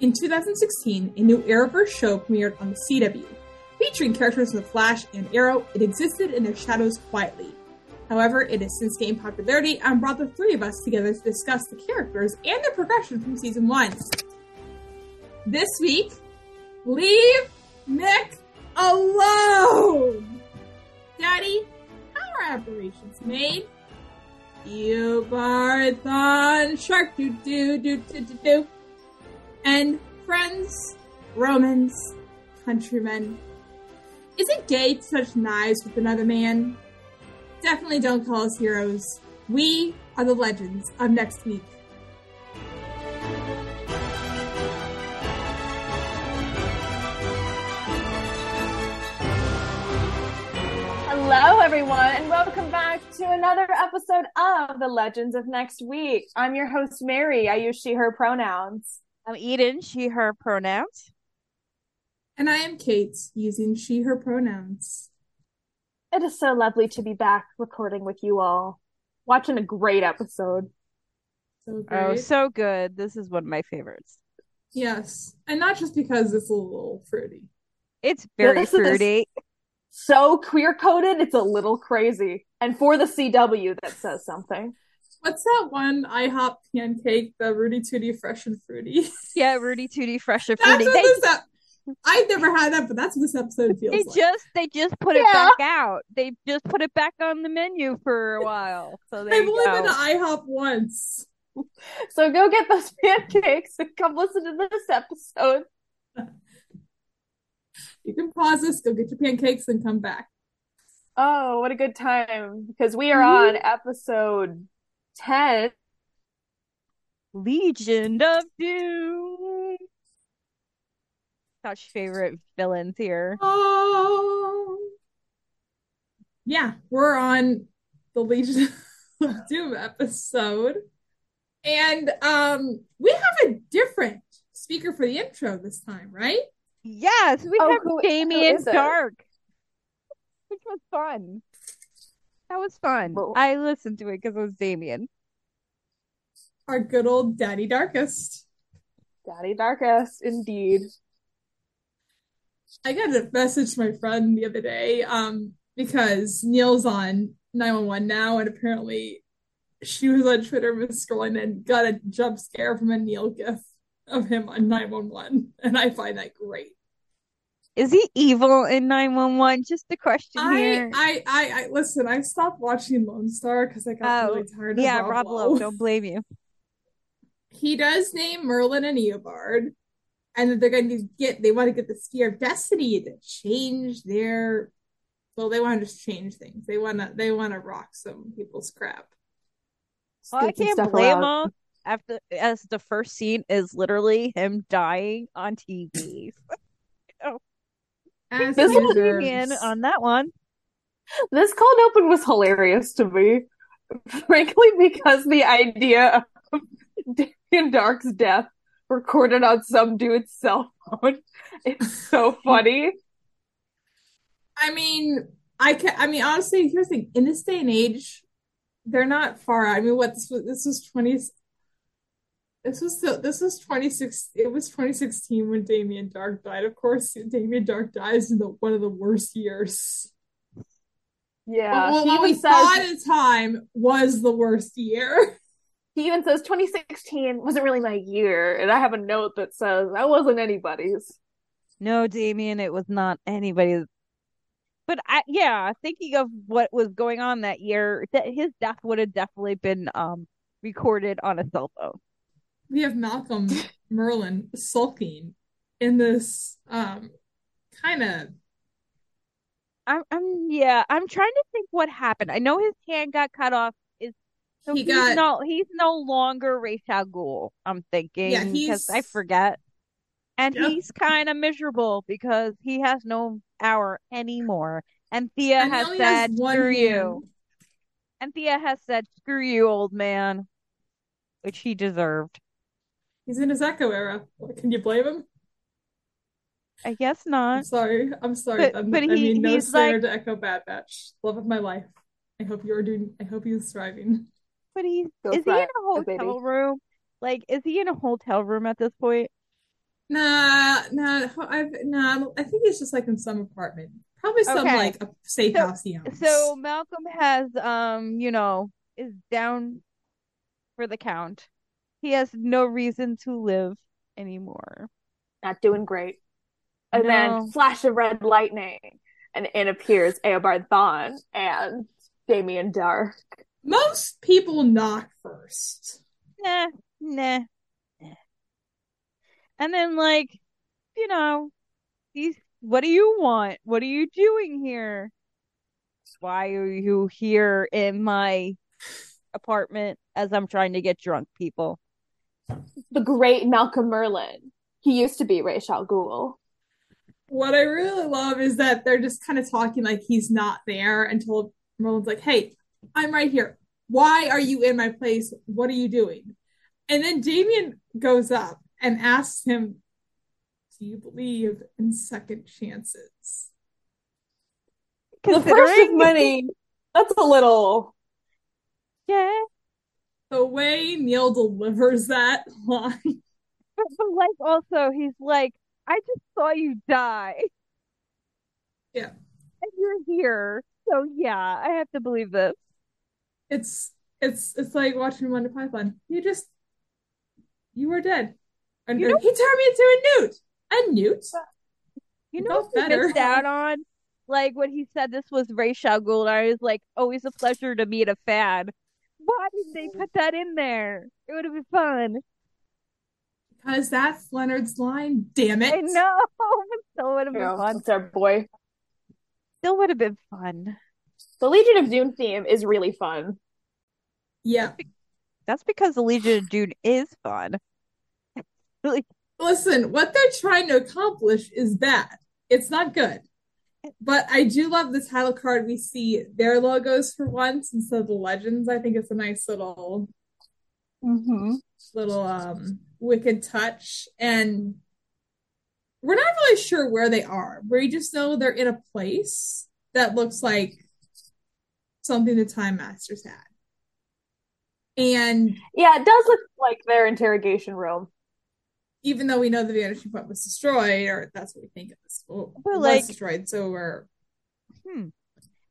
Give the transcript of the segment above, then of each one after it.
In 2016, a new Arrowverse show premiered on the CW. Featuring characters from The Flash and Arrow, it existed in their shadows quietly. However, it has since gained popularity and brought the three of us together to discuss the characters and their progression from Season 1. This week, leave Nick alone! Daddy, how are aberrations made? Eobard Thawne, shark doo doo doo doo doo doo. And friends, Romans, countrymen. Is it gay to touch knives with another man? Definitely don't call us heroes. We are the Legends of Next Week. Hello, everyone, and welcome back to another episode of The Legends of Next Week. I'm your host, Mary. I use she, her pronouns. I'm Eden, she, her pronouns. And I am Kate, using she, her pronouns. It is so lovely to be back recording with you all. Watching a great episode. So great. Oh, so good. This is one of my favorites. Yes. And not just because it's a little fruity. It's very fruity. So queer-coded, it's a little crazy. And for the CW, that says something. What's that one IHOP pancake, the Rudy Tooty Fresh and Fruity? Yeah, Rudy Tooty Fresh and Fruity. I've never had that, but that's what this episode feels like. They just put it back out. They just put it back on the menu for a while. So I've only been to IHOP once. So go get those pancakes and come listen to this episode. You can pause this, go get your pancakes, and come back. Oh, what a good time. Because we are on episode 10. Legion of Doom. Such favorite villains here. Oh. Yeah, we're on the Legion of Doom episode. And we have a different speaker for the intro this time, right? Yes, we have Damien Darhk, which was fun. That was fun. Well, I listened to it because it was Damien. Our good old Daddy Darkest. Daddy Darkest, indeed. I got a message from my friend the other day because Neil's on 911 now, and apparently she was on Twitter was scrolling and got a jump scare from a Neil gif of him on 911, and I find that great. Is he evil in 911? Just the question here. I listen. I stopped watching Lone Star because I got really tired. Yeah, of Rob Lowe. Don't blame you. He does name Merlin and Eobard, and that they're going to get. They want to get the Spear of Destiny to change their. Well, they want to just change things. They want to rock some people's crap. Well, I can't blame them. After as the first scene is literally him dying on TV. Oh. As this again on that one. This cold open was hilarious to me, frankly, because the idea of Damien Dark's death recorded on some dude's cell phone is so funny. I mean, honestly, here's the thing: in this day and age, they're not far. I mean, what this was 20s. This was 26. It was 2016 when Damien Darhk died. Of course, Damien Darhk dies in one of the worst years. Yeah, well, what we thought at the time was the worst year. He even says 2016 wasn't really my year, and I have a note that says that wasn't anybody's. No, Damien, it was not anybody's. But thinking of what was going on that year, his death would have definitely been recorded on a cell phone. We have Malcolm Merlyn sulking in this kind of. I'm trying to think what happened. I know his hand got cut off. He's no longer Ra's al Ghul. I'm thinking, yeah, because I forget, and he's kind of miserable because he has no power anymore. And Thea has said, "Screw you," and Thea has said, "Screw you, old man," which he deserved. He's in his Echo era. Can you blame him? I guess not. I'm sorry. But no slayer to Echo Bad Batch. Love of my life. I hope you're thriving. But is he in a hotel room? Like, is he in a hotel room at this point? I think it's just like in some apartment. Probably some like a safe house. So Malcolm has, is down for the count. He has no reason to live anymore. Not doing great. And then flash of red lightning, and in appears Eobard Thawne and Damien Darhk. Most people knock first. Nah. And then, what do you want? What are you doing here? Why are you here in my apartment as I'm trying to get drunk people? The great Malcolm Merlyn. He used to be Ra's al Ghul. What I really love is that they're just kind of talking like he's not there until Merlin's like, hey, I'm right here. Why are you in my place? What are you doing? And then Damien goes up and asks him, do you believe in second chances? The first is money. That's a little... Yeah. The way Neil delivers that line. But also, he's like, I just saw you die. Yeah. And you're here. So yeah, I have to believe this. It's like watching Monty Python. You were dead. And he turned me into a newt. A newt? You know what he missed out on? Like when he said this was Ra's al Ghul, I was like, always a pleasure to meet a fad. Why did they put that in there? It would have been fun. Because that's Leonard's line, damn it. I know. Still would have been fun. It's our boy. Still would have been fun. The Legion of Doom theme is really fun. Yeah. That's because the Legion of Doom is fun. Listen, what they're trying to accomplish is bad. It's not good. But I do love the title card. We see their logos for once instead of the Legends. I think it's a nice little wicked touch. And we're not really sure where they are. We just know they're in a place that looks like something the Time Masters had. And yeah, it does look like their interrogation room. Even though we know the vanishing point was destroyed, or that's what we think it was. Destroyed, so we're...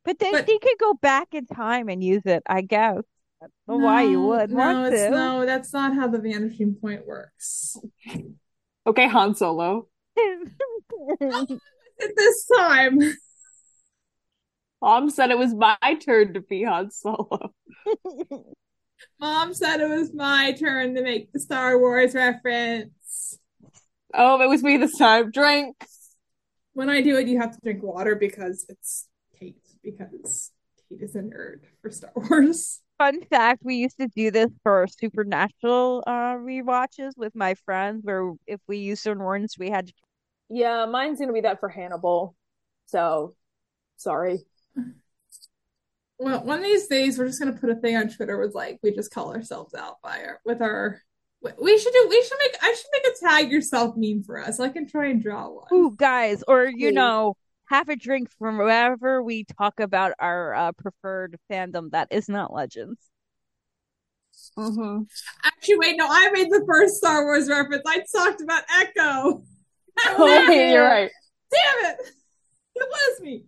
But then he could go back in time and use it, I guess. I don't know why you would want to. No, that's not how the vanishing point works. Okay, Han Solo. At this time. Mom said it was my turn to be Han Solo. Mom said it was my turn to make the Star Wars reference. Oh, it was me this time. Drinks. When I do it, you have to drink water because it's Kate. Because Kate is a nerd for Star Wars. Fun fact, we used to do this for Supernatural rewatches with my friends, where if we used an orange, we had to... Yeah, mine's going to be that for Hannibal. So, sorry. Well, one of these days, we're just going to put a thing on Twitter with, we just call ourselves out with our... I should make a tag yourself meme for us. I can try and draw one. Ooh, guys, or, have a drink from wherever we talk about our preferred fandom that is not Legends. Actually, wait, no, I made the first Star Wars reference. I talked about Echo. You're right. Damn it. It was me.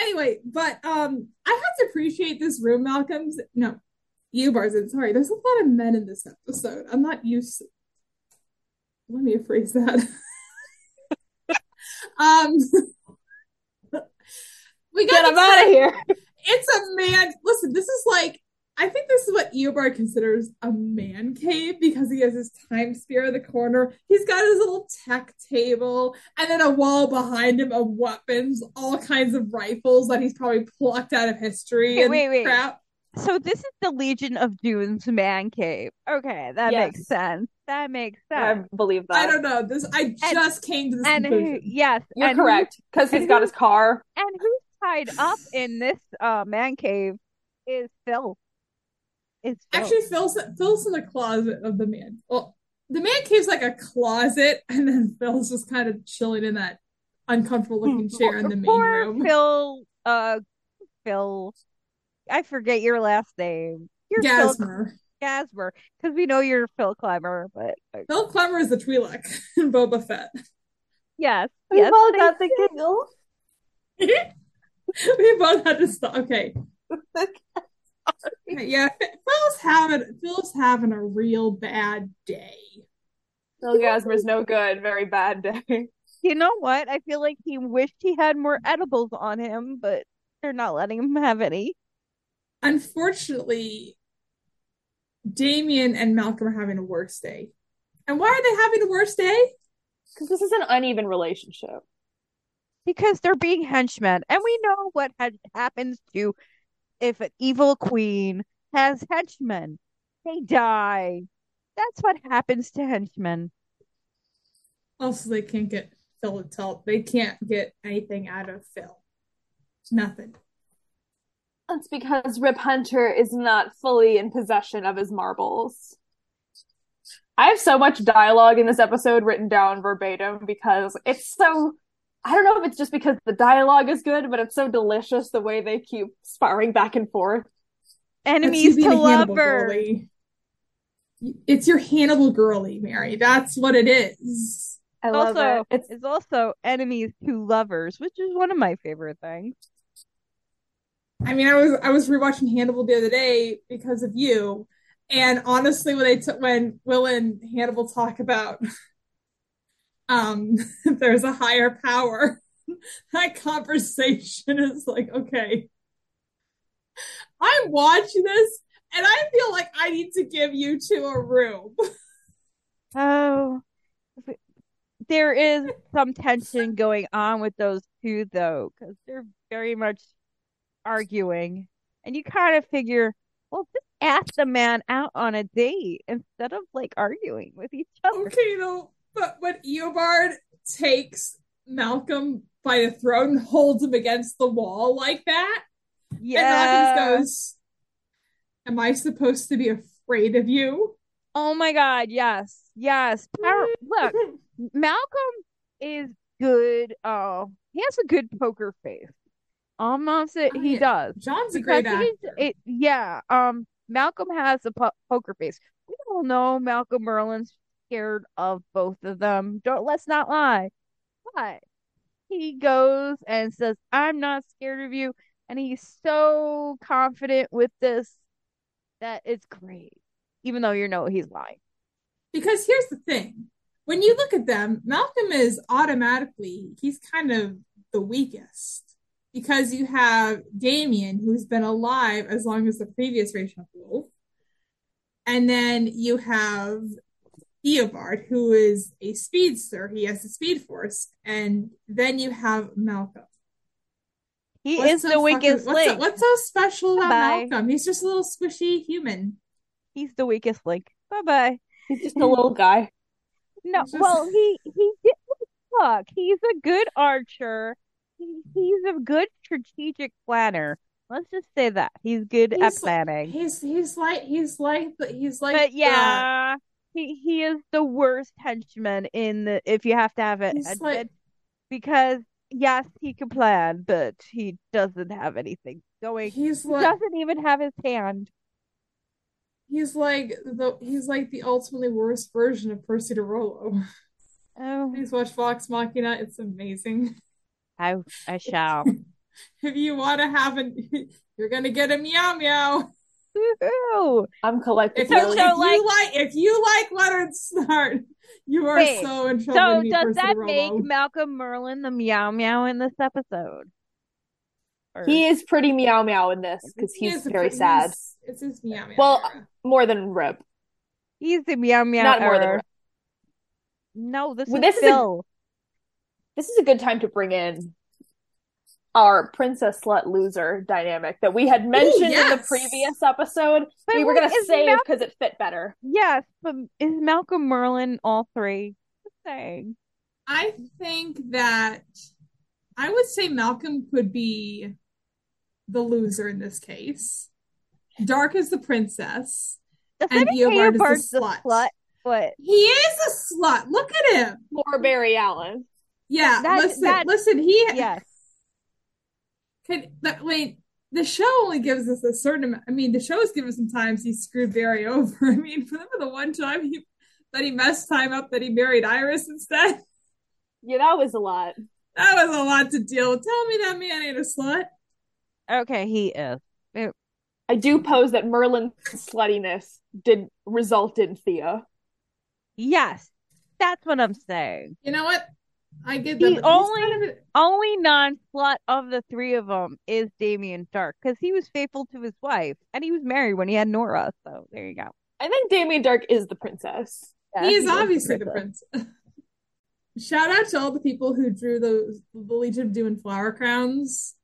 Anyway, but I have to appreciate this room, Malcolm's. No. Eobard's in. Sorry, there's a lot of men in this episode. I'm not used to... Let me rephrase that. We got him out of here. It's a man... Listen, this is I think this is what Eobard considers a man cave, because he has his time spear in the corner. He's got his little tech table and then a wall behind him of weapons, all kinds of rifles that he's probably plucked out of history crap. So this is the Legion of Doom's man cave. Okay, that makes sense. That makes sense. I believe that. I don't know. I just came to this conclusion. You're correct, because he's got his car. And who's tied up in this man cave is Phil. Actually, Phil's in the closet of the man. Well, the man cave's like a closet, and then Phil's just kind of chilling in that uncomfortable-looking chair in the main room. Phil... I forget your last name. You're Gazmer. Gazmer, because we know you're Phil Clemmer, but Phil Clemmer is the Twi'lek in Boba Fett. Yes, we both had the giggles. We both had to stop. Okay. Yeah, Phil's having a real bad day. Phil Gazmer's no good. Very bad day. You know what? I feel like he wished he had more edibles on him, but they're not letting him have any. Unfortunately, Damien and Malcolm are having a worse day. And why are they having a worse day? Because this is an uneven relationship. Because they're being henchmen. And we know what happens to if an evil queen has henchmen. They die. That's what happens to henchmen. Also, they can't get Phil to tell. They can't get anything out of Phil. Nothing. That's because Rip Hunter is not fully in possession of his marbles. I have so much dialogue in this episode written down verbatim because it's so... I don't know if it's just because the dialogue is good, but it's so delicious the way they keep sparring back and forth. Enemies to lovers. It's your Hannibal girly, Mary. That's what it is. I love it. It's also enemies to lovers, which is one of my favorite things. I mean, I was rewatching Hannibal the other day because of you, and honestly, when Will and Hannibal talk about there's a higher power, that conversation is like, okay, I'm watching this and I feel like I need to give you two a room. Oh, there is some tension going on with those two though, because they're very much arguing, and you kind of figure, well, just ask the man out on a date instead of like arguing with each other. Okay, though. But when Eobard takes Malcolm by the throat and holds him against the wall like that, yeah, and Malcolm goes, "Am I supposed to be afraid of you?" Oh my God! Yes, yes. Look, Malcolm is good. Oh, he has a good poker face. Almost, he does. John's a great actor. Yeah. Malcolm has a poker face. We all know Malcolm Merlyn's scared of both of them. Let's not lie. But he goes and says, "I'm not scared of you," and he's so confident with this that it's great, even though you know he's lying. Because here's the thing: when you look at them, Malcolm is he's kind of the weakest, because you have Damien, who's been alive as long as the previous Rachel Wolf, and then you have Eobard, who is a speedster. He has the Speed Force. And then you have Malcolm. He is the weakest link. What's so special about Malcolm? He's just a little squishy human. He's the weakest link. Bye-bye. He's just a little guy. No, well, he did look. He's a good archer. He's a good strategic planner. Let's just say that. He's good at planning. He's like but yeah. He is the worst henchman if you have to have it, because yes, he can plan, but he doesn't have anything going. He doesn't even have his hand. He's like the ultimately worst version of Percy DiRolo. Oh, please watch Vox Machina; it's amazing. I shall. If you want to have you're gonna get a meow meow. Woo-hoo. I'm collecting. If you like Leonard Snart, you are so in trouble. So does that make Malcolm Merlyn the meow meow in this episode? Or... He is pretty meow meow in this because he's very sad. It's his meow meow. Well, era. More than Rip. He's the meow meow. Not era. More than Rip. No, this is Phil. This is a good time to bring in our princess slut loser dynamic that we had mentioned in the previous episode. But we were going to save because it fit better. Yes, but is Malcolm Merlyn all three? Just saying. I think that I would say Malcolm could be the loser in this case. Darhk is the princess. And Eobard is the slut. But he is a slut. Look at him. Or Barry Allen. Yeah, listen, he... Yes. Wait, the show only gives us a certain amount. I mean, the show's given some times he screwed Barry over. I mean, for the one time that he messed time up, that he married Iris instead. Yeah, that was a lot. That was a lot to deal with. Tell me that man ain't a slut. Okay, he is. I do pose that Merlyn's sluttiness did result in Thea. Yes, that's what I'm saying. You know what? I get that. The only non-slut of the three of them is Damien Darhk, because he was faithful to his wife, and he was married when he had Nora, so there you go. I think Damien Darhk is the princess. Yeah, he is obviously the princess. Shout out to all the people who drew the Legion of Doom and flower crowns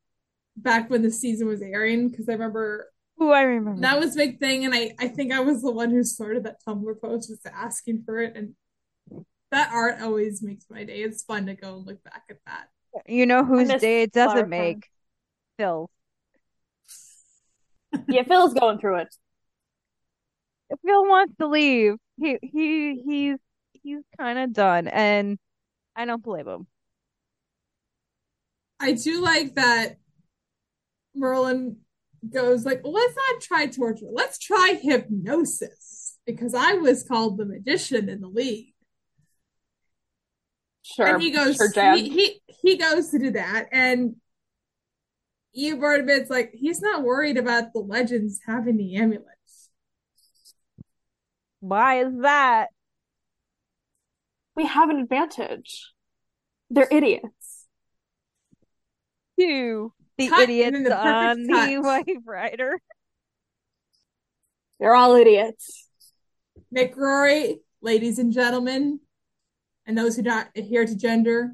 back when the season was airing, because I remember... Oh, I remember. That was a big thing, and I think I was the one who started that Tumblr post, was asking for it, and that art always makes my day. It's fun to go and look back at that. You know whose day it doesn't make? Phil. Yeah, Phil's going through it. Phil wants to leave. He's kind of done, and I don't blame him. I do like that Merlyn goes like, well, let's not try torture. Let's try hypnosis, because I was called the magician in the league. Sure. And he goes, sure, he goes to do that, and Eobard admits like he's not worried about the legends having the amulets. Why is that? We have an advantage. They're idiots. You. The cut, idiots the on cut. The Waverider. They're all idiots. McRory, ladies and gentlemen, and those who don't adhere to gender,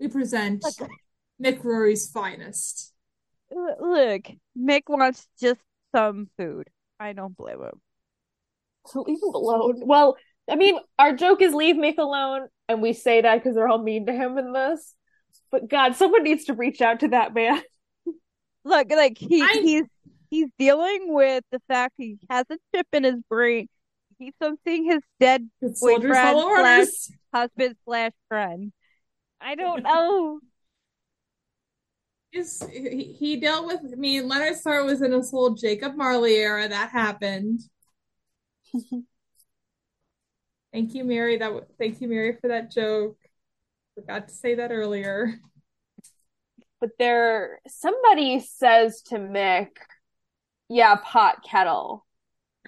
we present McRory's finest. Look, Mick wants just some food. I don't blame him. Leave him alone. Well, I mean, our joke is leave Mick alone, and we say that because they're all mean to him in this. But God, someone needs to reach out to that man. Look, like he's dealing with the fact he has a chip in his brain. He's seeing his dead boyfriend/husband/friend. I don't know. He dealt with me. And Leonard Snart was in this whole Jacob Marley era. That happened. Thank you, Mary. Thank you, Mary, for that joke. Forgot to say that earlier. But somebody says to Mick, yeah, pot kettle.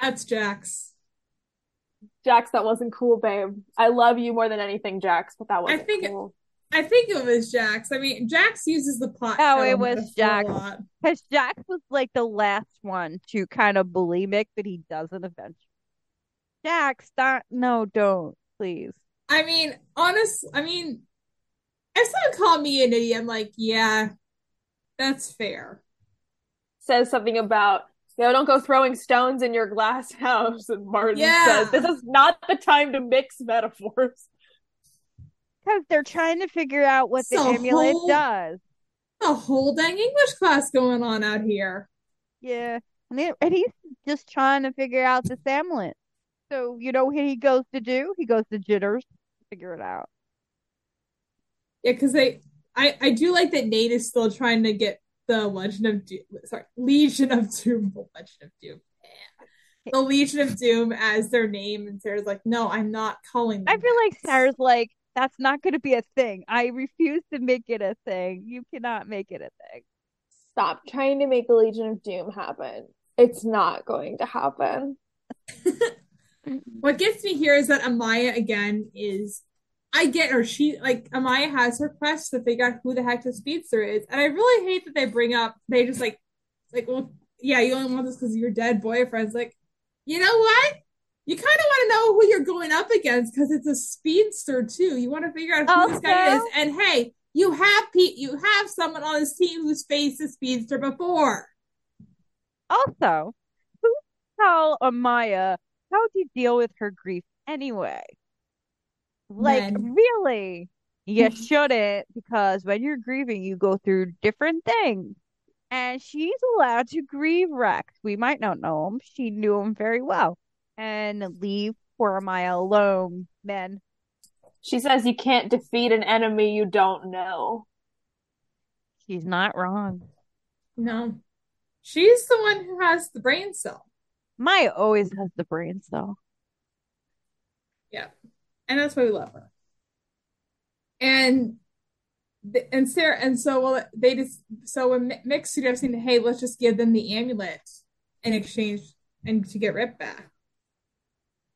That's Jax. Jax, that wasn't cool, babe. I love you more than anything, Jax, but that wasn't cool. I think it was Jax. I mean, Jax uses the pot kettle. Oh, it was Jax. Because Jax was like the last one to kind of bully Mick, but he doesn't eventually. Jax, don't, please. I mean, if someone called me an idiot, I'm like, yeah, that's fair. Says something about, don't go throwing stones in your glass house. And Martin says, this is not the time to mix metaphors. Because they're trying to figure out what the amulet does. A whole dang English class going on out here. Yeah. And he's just trying to figure out this amulet. So, you know what he goes to do? He goes to Jitters to figure it out. Yeah, because I do like that Nate is still trying to get the The Legion of Doom as their name, and Sarah's like, no, I'm not calling them. I feel like Sarah's like, that's not going to be a thing. I refuse to make it a thing. You cannot make it a thing. Stop trying to make the Legion of Doom happen. It's not going to happen. What gets me here is that Amaya again is, I get her. She, like, Amaya has her quest to figure out who the heck the speedster is, and I really hate that they bring up, they just like, well, yeah, you only want this because your dead boyfriend's like, you know what? You kind of want to know who you're going up against because it's a speedster too. You want to figure out who this guy is, and hey, you have someone on this team who's faced a speedster before. Also, who tell Amaya? How do you deal with her grief anyway? Like, really? You shouldn't, because when you're grieving, you go through different things. And she's allowed to grieve Rex. We might not know him. She knew him very well. And leave poor Amaya alone, men. She says you can't defeat an enemy you don't know. She's not wrong. No. She's the one who has the brain cell. Maya always has the brain cell. Yeah. And that's why we love her. And Sarah, and so well, they just, so when Mick suggests saying, hey, let's just give them the amulet in exchange and to get Rip back.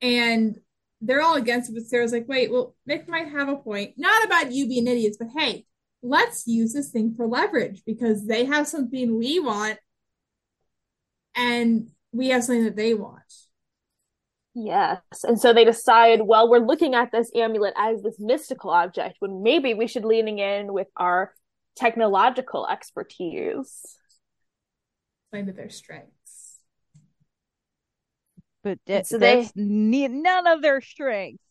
And they're all against it, but Sarah's like, wait, well, Mick might have a point. Not about you being idiots, but hey, let's use this thing for leverage because they have something we want and we have something that they want. Yes. And so they decide, well, we're looking at this amulet as this mystical object when maybe we should leaning in with our technological expertise. Playing to their strengths. But that's none of their strengths.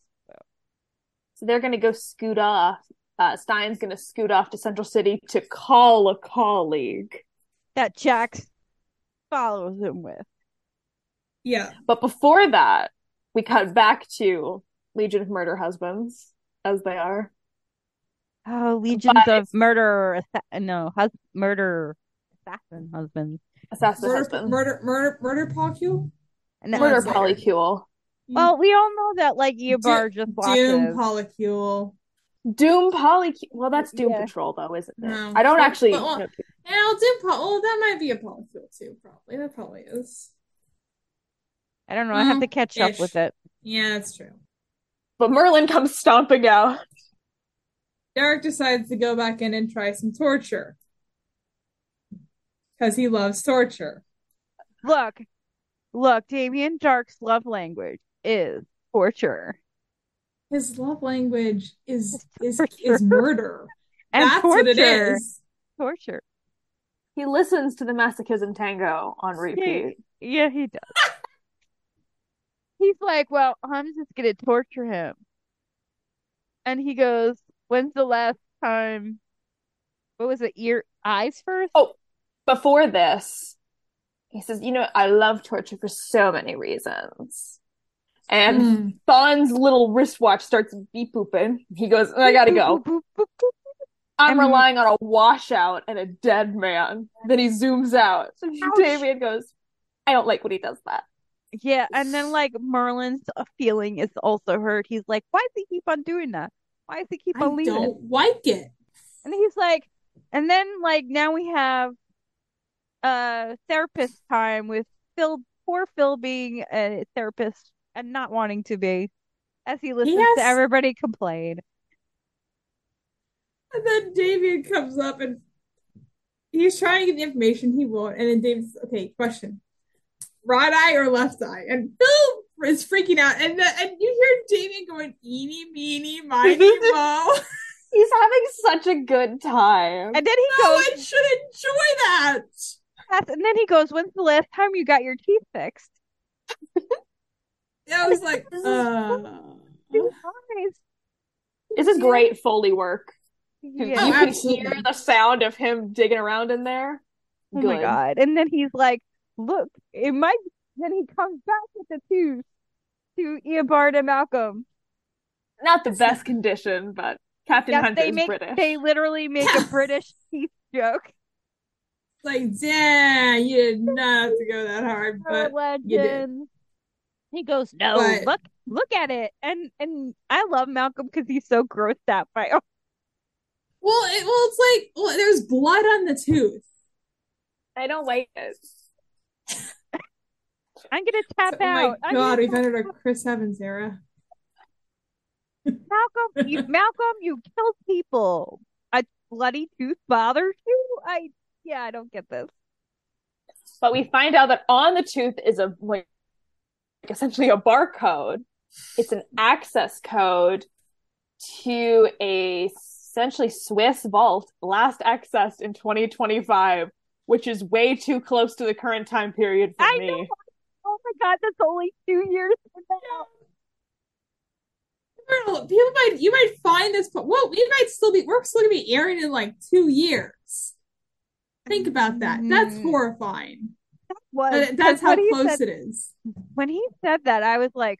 So they're going to go scoot off. Stein's going to scoot off to Central City to call a colleague. That Jax follows him with. Yeah. But before that, we cut back to Legion of Murder Husbands, as they are. Oh, Assassin Husbands. Murder Polycule? No, murder Polycule. Well, we all know that, like, Eobard just lost Doom Polycule. Doom Polycule. Well, that's Doom Patrol, though, isn't it? No. I don't actually... that might be a Polycule, too, probably. That probably is. I don't know. I have to catch up with it. Yeah, that's true. But Merlyn comes stomping out. Darhk decides to go back in and try some torture. Because he loves torture. Look, Damien Dark's love language is torture. His love language is murder. And that's torture. What it is. Torture. He listens to the Masochism Tango on repeat. Yeah, he does. He's like, well, I'm just going to torture him. And he goes, when's the last time? What was it? Eyes first? Oh, before this. He says, you know, I love torture for so many reasons. And Thawne's little wristwatch starts beep booping. He goes, I got to go. I'm relying on a washout and a dead man. Then he zooms out. So Damien goes, I don't like when he does that. Yeah, and then, like, Merlin's feeling is also hurt. He's like, why does he keep on doing that? Why does he keep on leaving? I don't like it. And he's like, and then, like, now we have therapist time with Phil, poor Phil being a therapist and not wanting to be, as he listens to everybody complain. And then Damien comes up and he's trying to get the information, he won't. And then David's, okay, question. Right eye or left eye? And Phil is freaking out. And you hear Damien going, eeny, meeny, miny, mo. He's having such a good time. And then he goes, I should enjoy that. And then he goes, when's the last time you got your teeth fixed? I was like, This is great Foley work. Yeah. You can hear the sound of him digging around in there. Oh good. My God. And then he's like, look, it might be. Then he comes back with the tooth to Eobard and Malcolm. Not the best condition, but Captain Hunter is British. They literally make a British teeth joke. Like, damn, you did not have to go that hard, but you did. He goes, no, but... look at it. And I love Malcolm because he's so grossed out by it. Well, it's like there's blood on the tooth. I don't like it. I'm gonna tap out. My God, we've entered our Chris Evans era. Malcolm, you killed people. A bloody tooth bothers you? I don't get this. But we find out that on the tooth is essentially a barcode. It's an access code to a essentially Swiss vault last accessed in 2025. Which is way too close to the current time period for me. Know. Oh my God, that's only 2 years from now. You might find this, but we're still gonna be airing in like 2 years. Think about that. That's horrifying. That's how close it is. When he said that, I was like,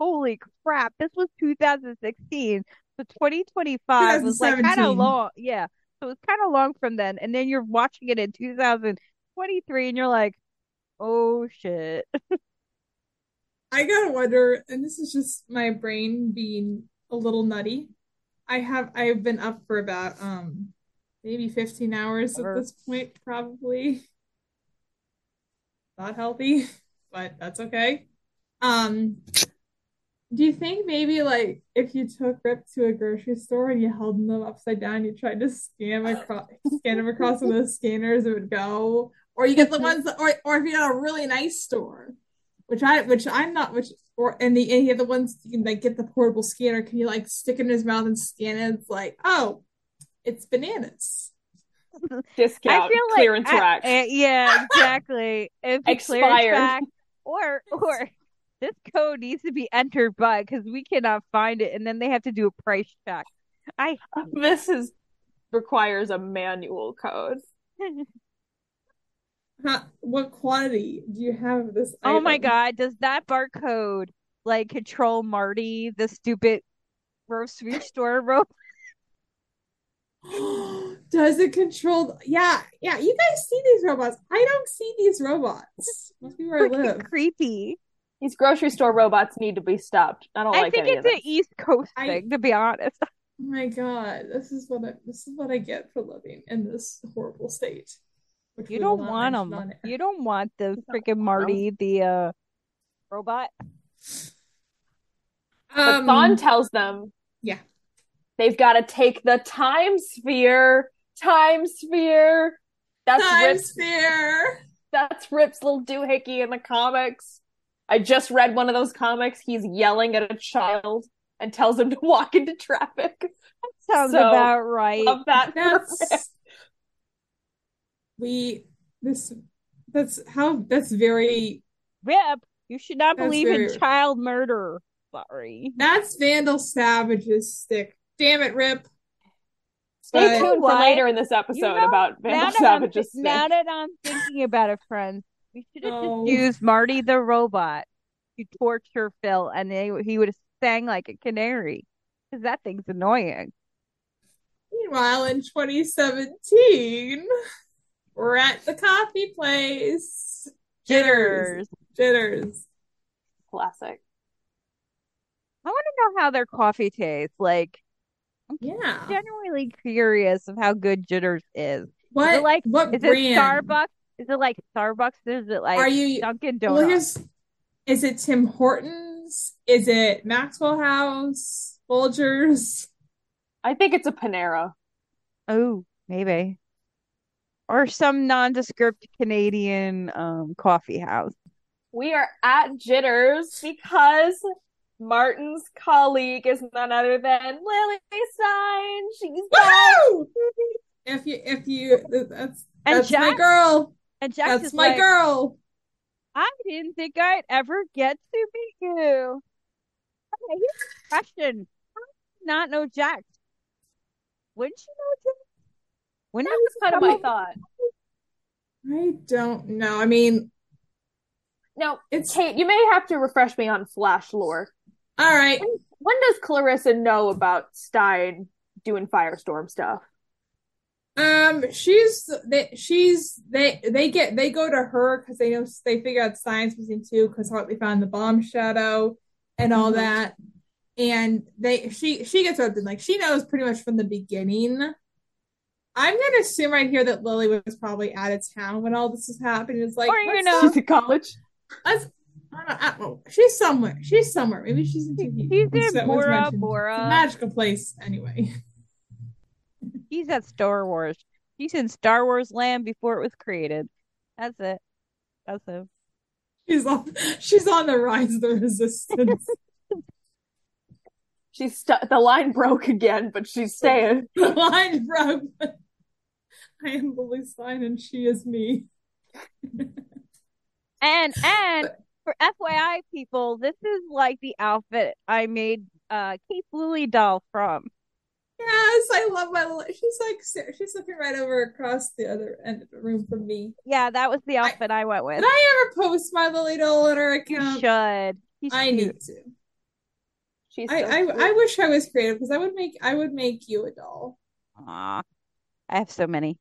"Holy crap!" This was 2016, so 2025 was like kind of long. Yeah. So it was kind of long from then, and then you're watching it in 2000 23 and you're like, oh shit. I gotta wonder, and this is just my brain being a little nutty. I've been up for about maybe 15 hours at this point, probably. Not healthy, but that's okay. Do you think maybe like if you took Rip to a grocery store and you held them upside down, you tried to scan them across one of those scanners, it would go? Or you get the ones that, or if you're at a really nice store, and you have the ones you can like get the portable scanner. Can you like stick it in his mouth and scan it? It's like, oh, it's bananas. Discount, I feel like clearance rack. Yeah, exactly. If expired. Rack, or this code needs to be entered by because we cannot find it, and then they have to do a price check. This requires a manual code. What quantity do you have of this item? Oh my god, does that barcode like control Marty, the stupid grocery store rope? Does it control? Yeah. You guys see these robots? I don't see these robots. Must be where I live. Creepy. These grocery store robots need to be stopped. I think it's an East Coast thing, to be honest. Oh my god, this is what I get for living in this horrible state. You don't want them. You don't want the freaking Marty, the robot. But Thawne tells them. Yeah. They've got to take the time sphere. Time sphere. That's Rip's little doohickey in the comics. I just read one of those comics. He's yelling at a child and tells him to walk into traffic. That sounds about right. Love that. That's very Rip. You should not believe in child murder. Sorry. That's Vandal Savage's stick. Damn it, Rip. Stay tuned for later in this episode about Vandal Savage's stick. Now that I'm thinking about it, friends, we should have just used Marty the robot to torture Phil, and he would have sang like a canary. Because that thing's annoying. Meanwhile, in 2017... we're at the coffee place. Jitters. Classic. I want to know how their coffee tastes. Like, I'm genuinely curious of how good Jitters is. What brand? Is it Starbucks? Is it like Starbucks? Is it like Dunkin' Donuts? Is it Tim Hortons? Is it Maxwell House? Folgers? I think it's a Panera. Oh, maybe. Or some nondescript Canadian coffee house. We are at Jitters because Martin's colleague is none other than Lily Stein. She's woo-hoo! Back. If you, that's Jack, my girl. And Jack, that's my girl. I didn't think I'd ever get to meet you. Okay, here's a question: how do you not know Jack? Wouldn't you know Jack? When that was kind of my thought. I don't know. I mean, no, it's Kate. You may have to refresh me on Flash lore. All right. When does Clarissa know about Stein doing Firestorm stuff? They go to her because they know they figure out Stein's missing too because Hartley found the bomb shadow and all that, and she gets roped in. Like she knows pretty much from the beginning. I'm going to assume right here that Lily was probably out of town when all this is happening. It's like, or, you know, she's in college. She's somewhere. Maybe she's in TV. She's in Bora Bora. It's a magical place, anyway. She's at Star Wars. She's in Star Wars land before it was created. That's it. That's it. She's on the rise of the resistance. The line broke again, but she's staying. The line broke. I am Lily Stein and she is me. and for FYI people, this is like the outfit I made Keith Lily doll from. Yes, I love she's looking right over across the other end of the room from me. Yeah, that was the outfit I went with. Did I ever post my Lily doll on her account? You should. I need to. So I wish I was creative because I would make you a doll. Aww. I have so many.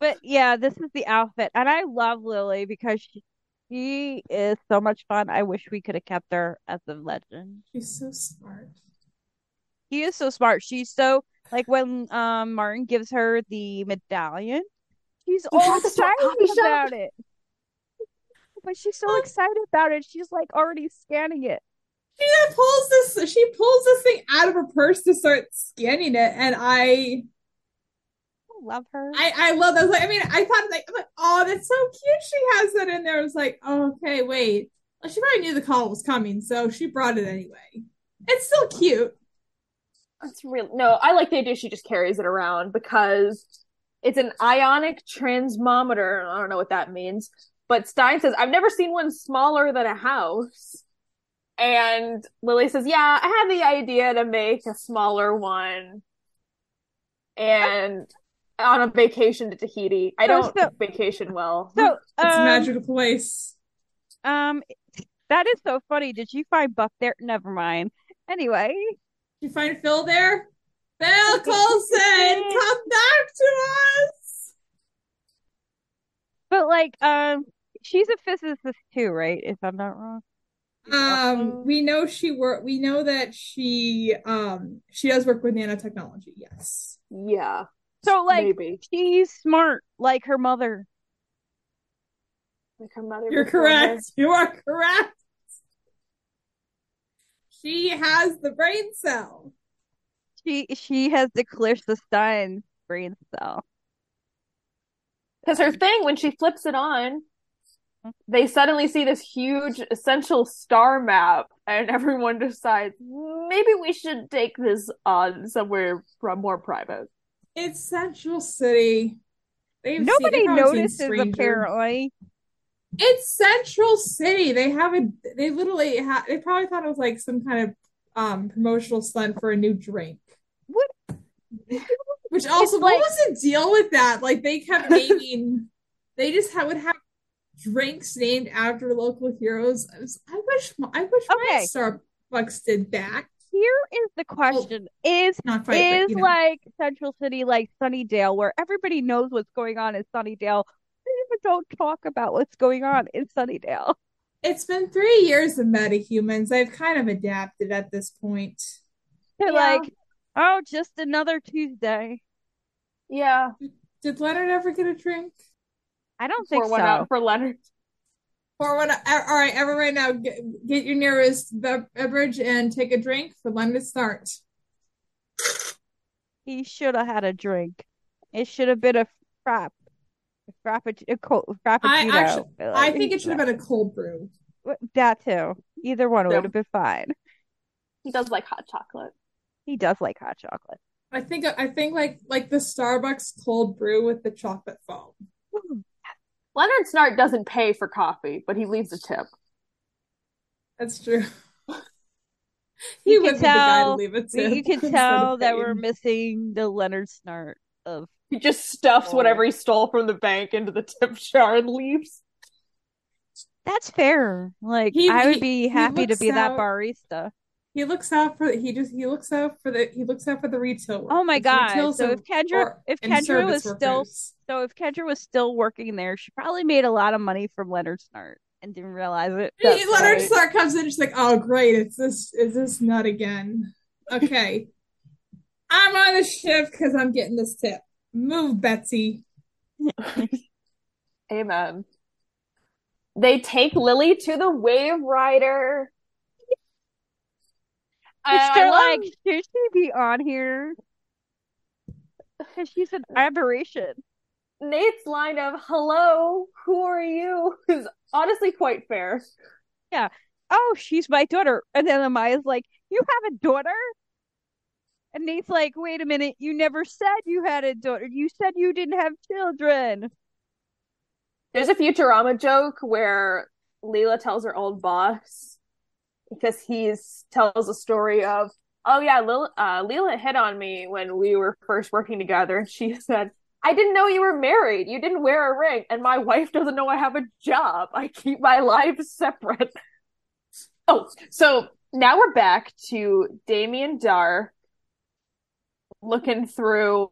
But yeah, this is the outfit. And I love Lily because she is so much fun. I wish we could have kept her as a legend. She's so smart. He is so smart. She's so, like, when Martin gives her the medallion, she's all excited about it. But she's so excited about it. She's like already scanning it. She pulls this thing out of her purse to start scanning it, and I love her. I love that. I thought oh, that's so cute. She has that in there. I was like, oh, okay, wait. Well, she probably knew the call was coming, so she brought it anyway. It's still cute. It's really I like the idea she just carries it around because it's an ionic transmometer. I don't know what that means. But Stein says, I've never seen one smaller than a house. And Lily says, yeah, I had the idea to make a smaller one. And on a vacation to Tahiti. I don't vacation well. So, it's a magical place. That is so funny. Did you find Buck there? Never mind. Anyway. Did you find Phil there? Phil Coulson, come back to us! But, like, she's a physicist too, right? If I'm not wrong. We know that she does work with nanotechnology, yes. Yeah. So, like, maybe. She's smart, like her mother. Like her mother. You're correct. Her. You are correct. She has the brain cell. She has the Clarissa Stein brain cell. Because her thing, when she flips it on, they suddenly see this huge essential star map, and everyone decides, maybe we should take this on somewhere more private. It's Central City. Nobody notices, apparently. It's Central City. They probably thought it was like some kind of promotional stunt for a new drink. What? Which also, like, what was the deal with that? Like, they kept naming, they just would have drinks named after local heroes. I wish my Starbucks did that. Here is the question: like Central City, like Sunnydale, where everybody knows what's going on in Sunnydale? They even don't talk about what's going on in Sunnydale. It's been 3 years of metahumans. They've kind of adapted at this point. They're like, oh, just another Tuesday. Yeah. Did Leonard ever get a drink? I don't think so. Pour one out for Leonard. Pour one out. All right, everyone right now, get your nearest beverage and take a drink for Leonard Snart. He should have had a drink. It should have been a frap. I think it should have been a cold brew. That too. Either one would have been fine. He does like hot chocolate. I think like the Starbucks cold brew with the chocolate foam. Ooh. Leonard Snart doesn't pay for coffee, but he leaves a tip. That's true. He would be the guy to leave a tip. You could tell that we're missing the Leonard Snart of. He just stuffs whatever he stole from the bank into the tip jar and leaves. That's fair. Like, I would be happy to be that barista. He looks out for the retail. Oh my god! So if Kendra was still working there, she probably made a lot of money from Leonard Snart and didn't realize it. Leonard Snart comes in, and she's like, "Oh great, is this nut again? Okay, I'm on a shift because I'm getting this tip. Move, Betsy." Amen. They take Lily to the Waverider. They're like, should she be on here? Because she's an aberration. Nate's line of, hello, who are you? Is honestly quite fair. Yeah. Oh, she's my daughter. And then Amaya's like, you have a daughter? And Nate's like, wait a minute, you never said you had a daughter. You said you didn't have children. There's a Futurama joke where Leela tells her old boss, because he tells a story of, oh yeah, Leela hit on me when we were first working together, and she said, I didn't know you were married, you didn't wear a ring, and my wife doesn't know I have a job. I keep my lives separate. Oh, so now we're back to Damien Darhk looking through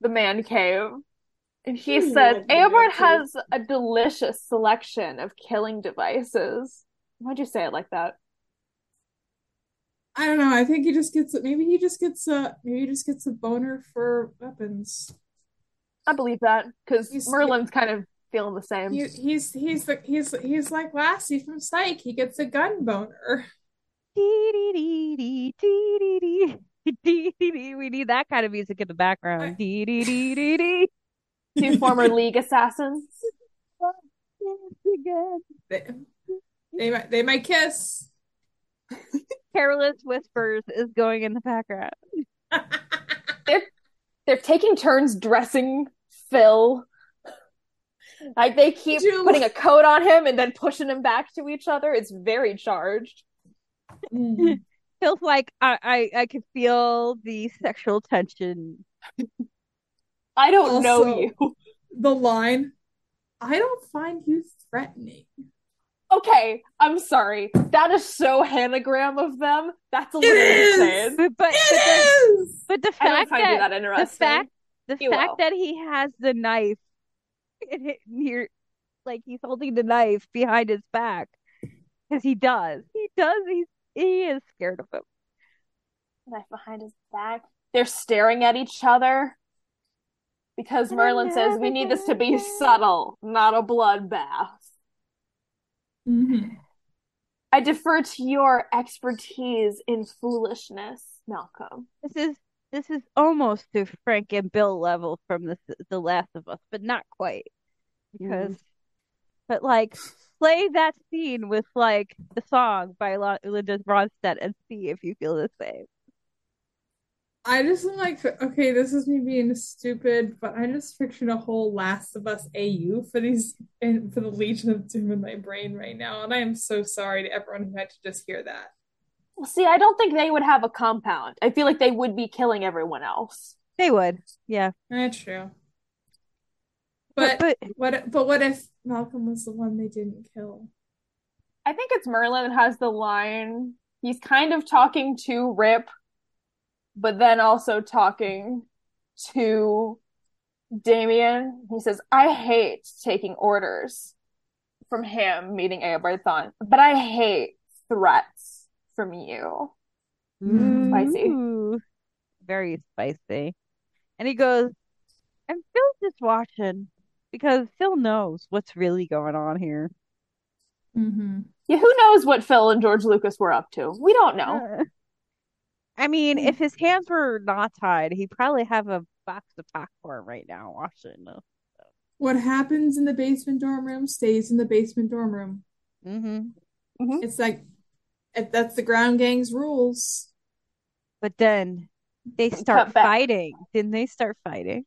the man cave. And he says, Eobard has a delicious selection of killing devices. Why'd you say it like that? I don't know. I think he just gets it. Maybe he just gets a boner for weapons. I believe that, because Merlin's kind of feeling the same. He's like Lassie from Psych. He gets a gun boner. We need that kind of music in the background. Two former League assassins. They might kiss. Careless Whispers is going in the background. They're taking turns dressing Phil. Like, they keep putting a coat on him and then pushing him back to each other. It's very charged. Mm. Feels like I could feel the sexual tension. I don't also, know you. The line, I don't find you threatening. Okay, I'm sorry. That is so Hanagram of them. That's a little insane. But the fact that the fact that he has the knife near, like he's holding the knife behind his back, because he does. He is scared of him. Knife behind his back. They're staring at each other because Merlyn says we need this to be subtle, not a bloodbath. Mm-hmm. I defer to your expertise in foolishness, Malcolm. This is almost to Frank and Bill level from The Last of Us, but not quite. Because, but like, play that scene with like the song by Linda Ronstadt and see if you feel the same. I just am like, okay, this is me being stupid, but I just pictured a whole Last of Us AU for the Legion of Doom in my brain right now, and I am so sorry to everyone who had to just hear that. Well, see, I don't think they would have a compound. I feel like they would be killing everyone else. They would, yeah. That's true. But what if Malcolm was the one they didn't kill? I think it's Merlyn that has the line. He's kind of talking to Rip, but then also talking to Damien. He says, I hate taking orders from him, meeting Eobard Thawne, but I hate threats from you. Mm. Spicy. Very spicy. And he goes, and Phil's just watching, because Phil knows what's really going on here. Mm-hmm. Yeah, who knows what Phil and George Lucas were up to? We don't know. I mean, if his hands were not tied, he'd probably have a box of popcorn right now watching. What happens in the basement dorm room stays in the basement dorm room. Mm-hmm. Mm-hmm. It's like, that's the ground gang's rules. But then they start fighting. Didn't they start fighting?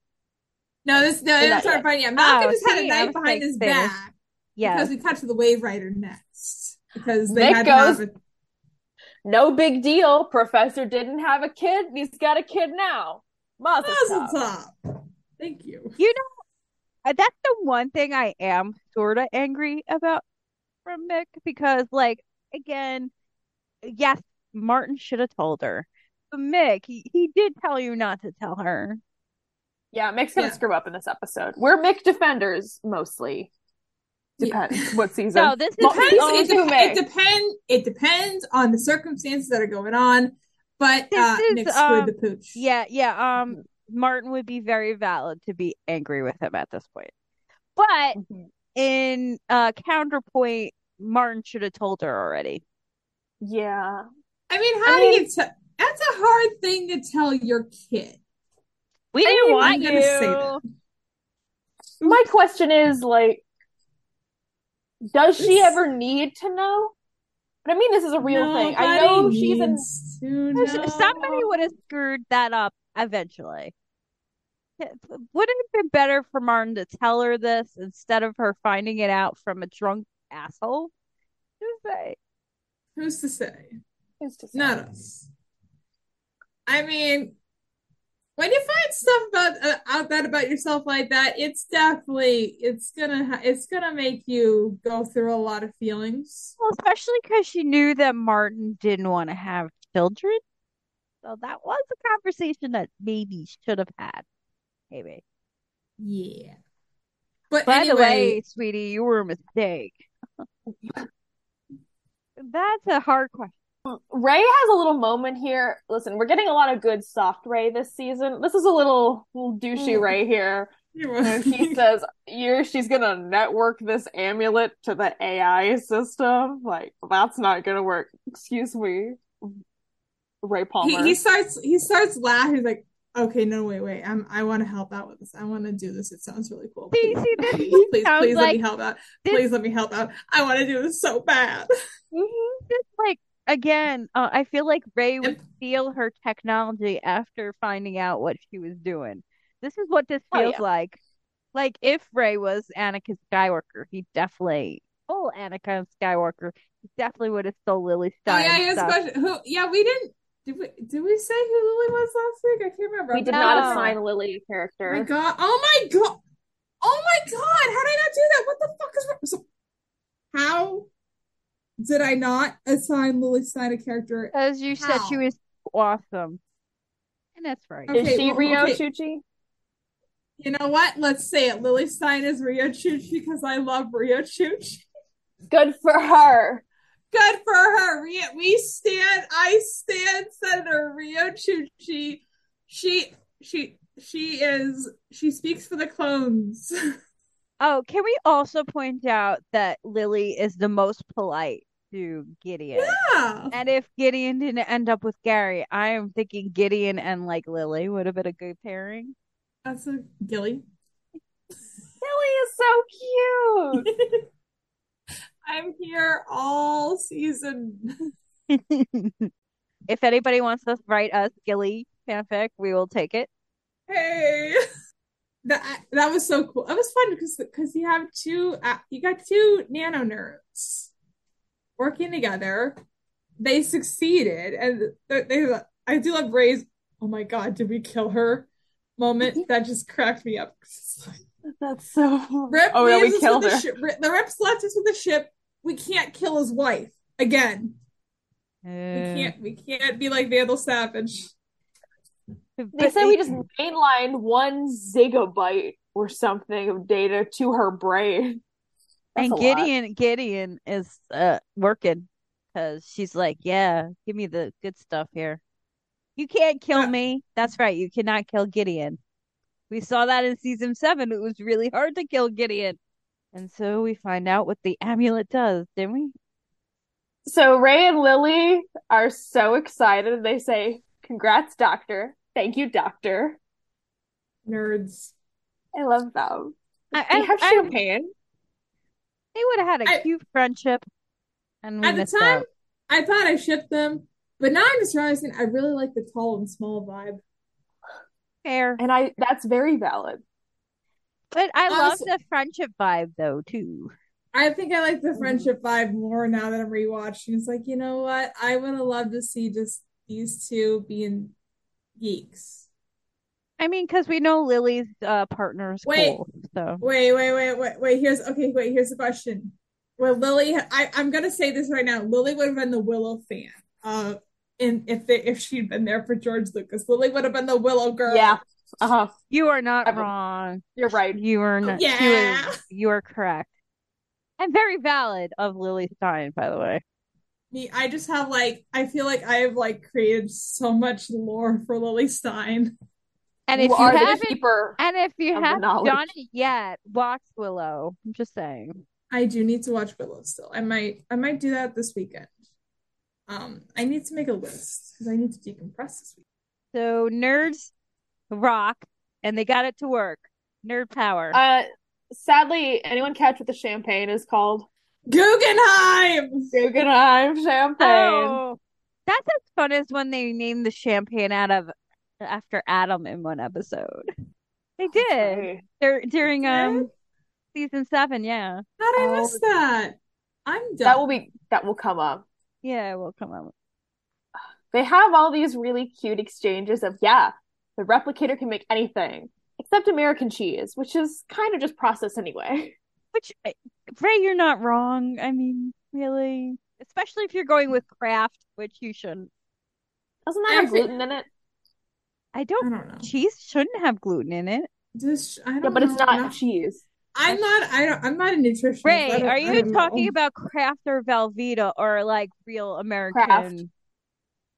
No, they didn't start fighting yet. Malcolm just had a knife behind his back. Yeah. Because we cut to the Waverider next. Because they had to have a... No big deal. Professor didn't have a kid. He's got a kid now. Mazel tov. Thank you. You know, that's the one thing I am sort of angry about from Mick, because, like, again, yes, Martin should have told her. But Mick, he did tell you not to tell her. Yeah, Mick's going to screw up in this episode. We're Mick defenders, mostly. Depends what season. No, this is it depends on the circumstances that are going on, but Nick screwed the pooch. Yeah. Martin would be very valid to be angry with him at this point. But in counterpoint, Martin should have told her already. Yeah. I mean, that's a hard thing to tell your kid. We didn't want you. I'm gonna say that. My question is, like, does she ever need to know? But I mean, this is a real thing. I know she's somebody would have screwed that up eventually. Wouldn't it have been better for Martin to tell her this instead of her finding it out from a drunk asshole? Who's to say? Not us. I mean, when you find stuff out about yourself like that, it's gonna make you go through a lot of feelings. Well, especially because she knew that Martin didn't want to have children, so that was a conversation that maybe should have had. Maybe. Yeah. But by anyway, the way, sweetie, you were a mistake. That's a hard question. Ray has a little moment here. Listen, we're getting a lot of good soft Ray this season. This is a little douchey Ray here. He says, she's gonna network this amulet to the AI system. Like, that's not gonna work. Excuse me, Ray Palmer. He starts laughing. He's like, okay, no, wait. I want to help out with this. I want to do this. It sounds really cool. Please, let me help out. Please let me help out. I want to do this so bad. Just like, again, I feel like Ray would steal her technology after finding out what she was doing. This is what this feels like. Like, if Ray was Anakin Skywalker, he definitely would have stole Lily Stein. Did we say who Lily was last week? I can't remember. We did not assign Lily a character. Oh my god! How did I not do that? What the fuck is wrong? How did I not assign Lily Stein a character? As you said, she was awesome. And that's right. Okay, is she Rio Chuchi? You know what? Let's say it. Lily Stein is Rio Chuchi because I love Rio Chuchi. Good for her. Good for her. I stand Senator Rio Chuchi. She speaks for the clones. Oh, can we also point out that Lily is the most polite to Gideon? Yeah. And if Gideon didn't end up with Gary, I am thinking Gideon and like Lily would have been a good pairing. That's a Gilly. Lily is so cute. I'm here all season. If anybody wants to write us Gilly fanfic, we will take it. Hey, that was so cool. It was fun because you have two nano nerds working together. They succeeded, and I do love Ray's. Oh my god, did we kill her? Moment that just cracked me up. That's so Rip. Oh, no, we killed her. The Rips left us with the ship. We can't kill his wife again. We can't be like Vandal Savage. They said we just mainlined 1 zigabyte or something of data to her brain. That's and Gideon is working because she's like, yeah, give me the good stuff here. You can't kill me. That's right. You cannot kill Gideon. We saw that in season 7. It was really hard to kill Gideon. And so we find out what the amulet does, didn't we? So Ray and Lily are so excited. They say, congrats, Doctor. Thank you, Doctor. Nerds. I love them. They have champagne. They would have had a cute friendship. And at the time, I thought I shipped them. But now I'm just realizing I really like the tall and small vibe. Fair. And that's very valid. But I love the friendship vibe, though, too. I think I like the friendship vibe more now that I'm rewatching. It's like, you know what? I would have loved to see just these two being geeks. I mean, because we know Lily's partner's cool. So. Wait. Here's the question. Well, Lily, I'm going to say this right now. Lily would have been the Willow fan. And if she'd been there for George Lucas, Lily would have been the Willow girl. Yeah. Uh-huh. You are not wrong. You're right. You are not. Yeah. You are correct. And very valid of Lily Stein, by the way. I just have I feel like I have created so much lore for Lily Stein. And if you haven't done it yet, watch Willow. I'm just saying. I do need to watch Willow still. I might do that this weekend. I need to make a list because I need to decompress this week. So nerds rock, and they got it to work. Nerd power. Sadly, anyone catch what the champagne is called? Guggenheim champagne. Oh, that's as fun as when they named the champagne after Adam in one episode. They did. During season 7. Yeah. How did I miss that? I'm done. That will come up. Yeah, we'll come out. They have all these really cute exchanges of, the replicator can make anything except American cheese, which is kind of just processed anyway. Which, Ray, you're not wrong. I mean, really. Especially if you're going with craft, which you shouldn't. Doesn't that have gluten in it? I don't know. Cheese shouldn't have gluten in it. But it's not cheese. I'm not an nutritionist. Ray, are you talking about Kraft or Velveeta or like real American? Kraft.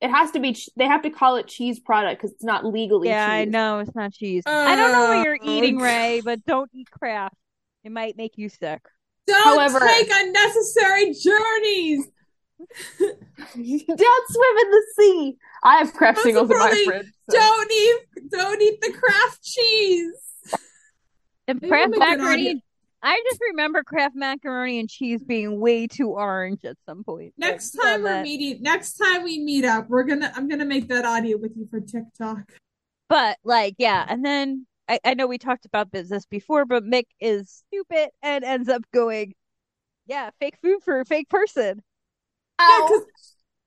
It has to be. They have to call it cheese product because it's not legally. Yeah, cheese. I know it's not cheese. I don't know what you're eating, Ray, but don't eat Kraft. It might make you sick. However, take unnecessary journeys. Don't swim in the sea. I have Kraft singles in my fridge. So. Don't eat the Kraft cheese. The Kraft macaroni. I just remember Kraft macaroni and cheese being way too orange at some point. Next time we meet up, I'm gonna make that audio with you for TikTok. But like, yeah, and then I know we talked about this before, but Mick is stupid and ends up going, yeah, fake food for a fake person. Oh, yeah, 'cause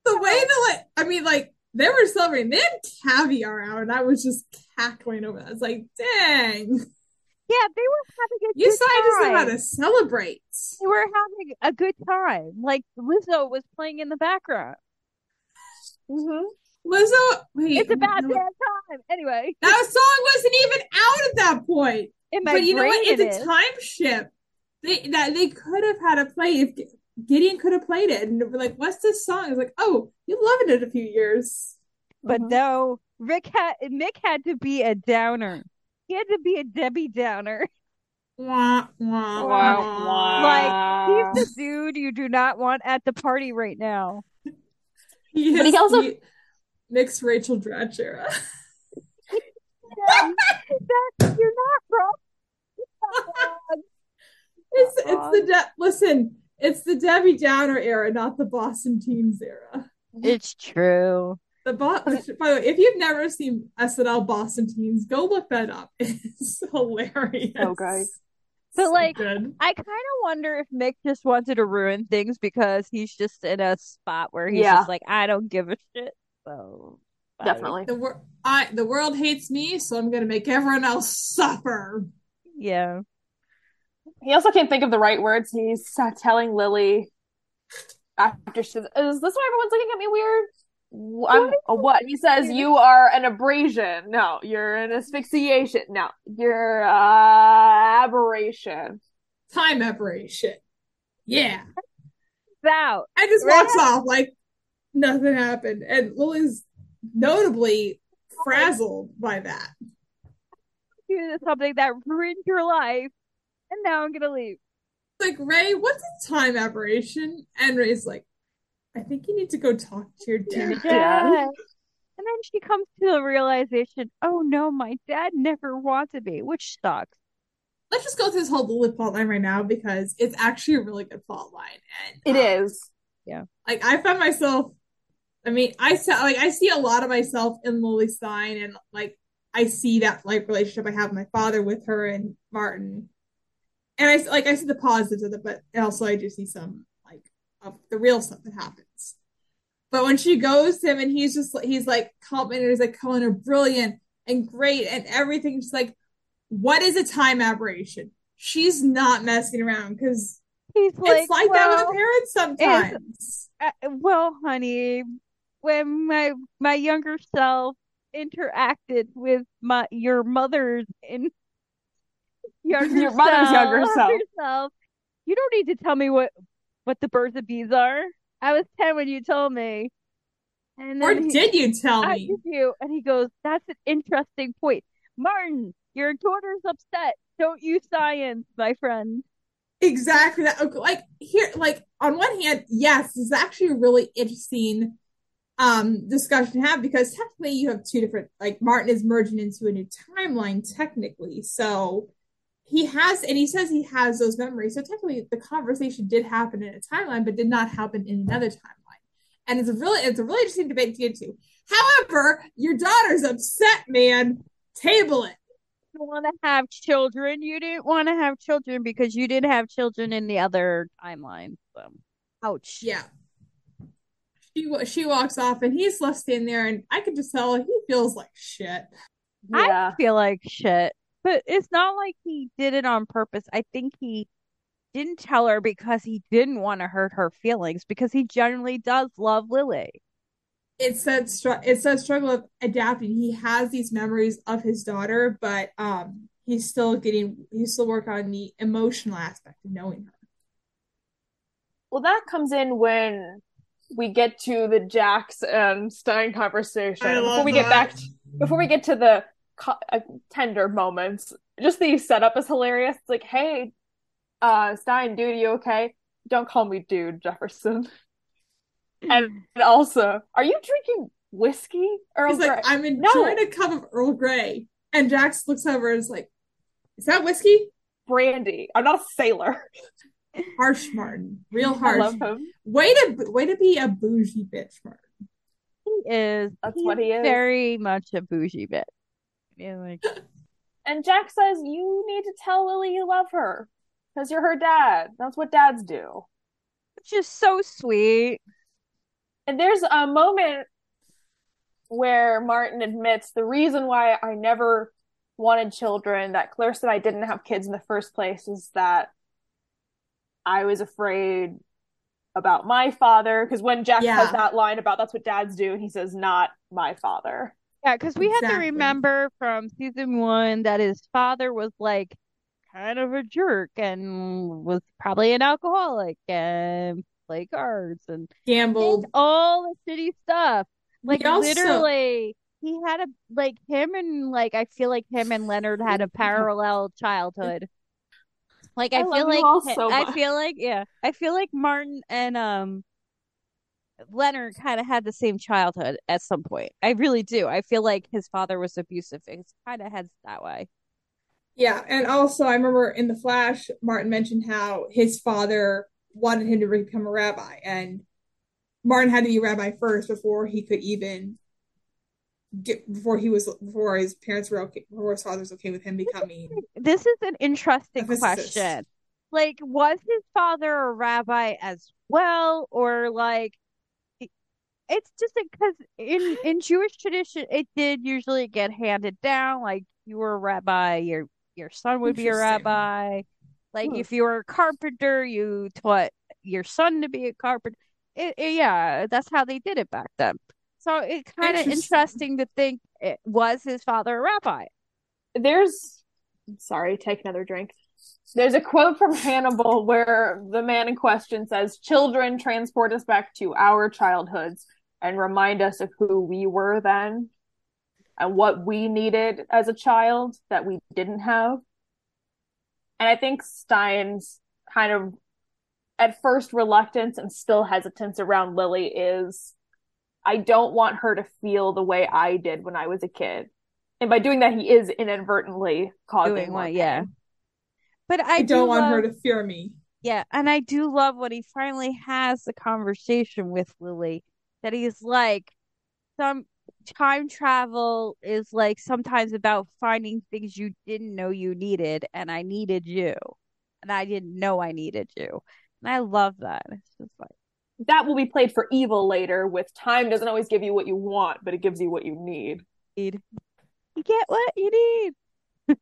the way that, like, I mean, like, they were celebrating, they had caviar out, and I was just cackling over that. I was like, dang. Yeah, they were having a good time. You saw I just know how to celebrate. They were having a good time. Like, Lizzo was playing in the background. Mm-hmm. Lizzo, wait. It's about damn time. Anyway. That song wasn't even out at that point. But you know what? It's a time ship. They could have had a play if Gideon could have played it. And we're like, what's this song? It's like, oh, you've loved it a few years. But no, Mick had to be a downer. He had to be a Debbie Downer. Wah, wah, wah, wah. Like, he's the dude you do not want at the party right now. Yes, but he also mixed Rachel Dratch era. Yeah, that's, you're not wrong. It's the Debbie Downer era, not the Boston Teams era. It's true. By the way, if you've never seen SNL Boston Teens, go look that up. It's hilarious. Oh, guys. So like, good. I kind of wonder if Mick just wanted to ruin things because he's just in a spot where he's just like, I don't give a shit. So definitely, the world hates me, so I'm going to make everyone else suffer. Yeah. He also can't think of the right words. He's telling Lily after she's, is this why everyone's looking at me weird? What? He says, you are an abrasion. No, you're an asphyxiation. No, you're aberration. Time aberration. Yeah. Wow. I just walks off like nothing happened. And Lily's notably frazzled by that. You did something that ruined your life. And now I'm going to leave. Like, Ray, what's a time aberration? And Ray's like, I think you need to go talk to your dad. Yeah. And then she comes to the realization, oh no, my dad never wanted me, which sucks. Let's just go through this whole Lily plot line right now because it's actually a really good plot line. And, it is. Yeah. Like, I found myself, I see a lot of myself in Lily Stein, and like, I see that like relationship I have with my father with her and Martin. And I see the positives of it, but also I do see some of the real stuff that happens. But when she goes to him and he's like complimenting her, he's like calling her brilliant and great and everything, she's like, what is a time aberration? She's not messing around because it's like well, that with parents sometimes. Well, honey, when my younger self interacted with your mother's and your mother's younger self, you don't need to tell me what the birds of bees are. I was 10 when you told me. And then did you tell me? I did you. And he goes, that's an interesting point. Martin, your daughter's upset. Don't use science, my friend. Exactly. Like, here, like, on one hand, yes, this is actually a really interesting discussion to have because technically you have two different, like, Martin is merging into a new timeline technically. So he says he has those memories. So technically the conversation did happen in a timeline, but did not happen in another timeline. And it's a really interesting debate to get to. However, your daughter's upset, man. Table it. You want to have children. You didn't want to have children because you didn't have children in the other timeline. So, ouch. Yeah. She walks off and he's left standing there, and I could just tell he feels like shit. Yeah. I feel like shit. But it's not like he did it on purpose. I think he didn't tell her because he didn't want to hurt her feelings, because he generally does love Lily. It's that struggle of adapting. He has these memories of his daughter, but he's still working on the emotional aspect of knowing her. Well, that comes in when we get to the Jax and Stein conversation. Before we get to the tender moments, just the setup is hilarious. It's like, hey, Stein, dude, you okay? Don't call me dude, Jefferson. And also, are you drinking whiskey? He's like, I'm enjoying a cup of Earl Grey. And Jax looks over and is like, is that whiskey? Brandy. I'm not a sailor. Harsh, Martin. Real harsh. I love him. Way to be a bougie bitch, Martin. He is. That's what he is. Very much a bougie bitch. Yeah, like... And Jax says, you need to tell Lily you love her. Because you're her dad. That's what dads do. Which is so sweet. And there's a moment where Martin admits the reason why I never wanted children, that Claire said I didn't have kids in the first place, is that I was afraid about my father. Because when Jack has that line about that's what dads do, and he says, not my father. Yeah, because we have to remember from season 1 that his father was like kind of a jerk and was probably an alcoholic and play cards and gambled, all the shitty stuff. Like literally, he had a I feel like him and Leonard had a parallel childhood. Like I feel like Martin and Leonard kind of had the same childhood at some point. I really do. I feel like his father was abusive. It kind of heads that way. Yeah, and also I remember in The Flash, Martin mentioned how his father wanted him to become a rabbi, and Martin had to be a rabbi first before his parents were okay, before his father was okay with him becoming. This is an interesting question. Like, was his father a rabbi as well, or like, it's just because in Jewish tradition, it did usually get handed down. Like, you were a rabbi, your son would be a rabbi. Like, if you were a carpenter, you taught your son to be a carpenter. That's how they did it back then. So it's kind of interesting to think, was his father a rabbi? Take another drink. There's a quote from Hannibal where the man in question says, children transport us back to our childhoods and remind us of who we were then and what we needed as a child that we didn't have. And I think Stein's kind of at first reluctance and still hesitance around Lily is, I don't want her to feel the way I did when I was a kid. And by doing that, he is inadvertently causing one. Yeah. But I don't want her to fear me. Yeah. And I do love when he finally has the conversation with Lily that he's like, some time travel is like sometimes about finding things you didn't know you needed, and I needed you, and I didn't know I needed you. And I love that. It's just like, that will be played for evil later with time doesn't always give you what you want, but it gives you what you need. You get what you need.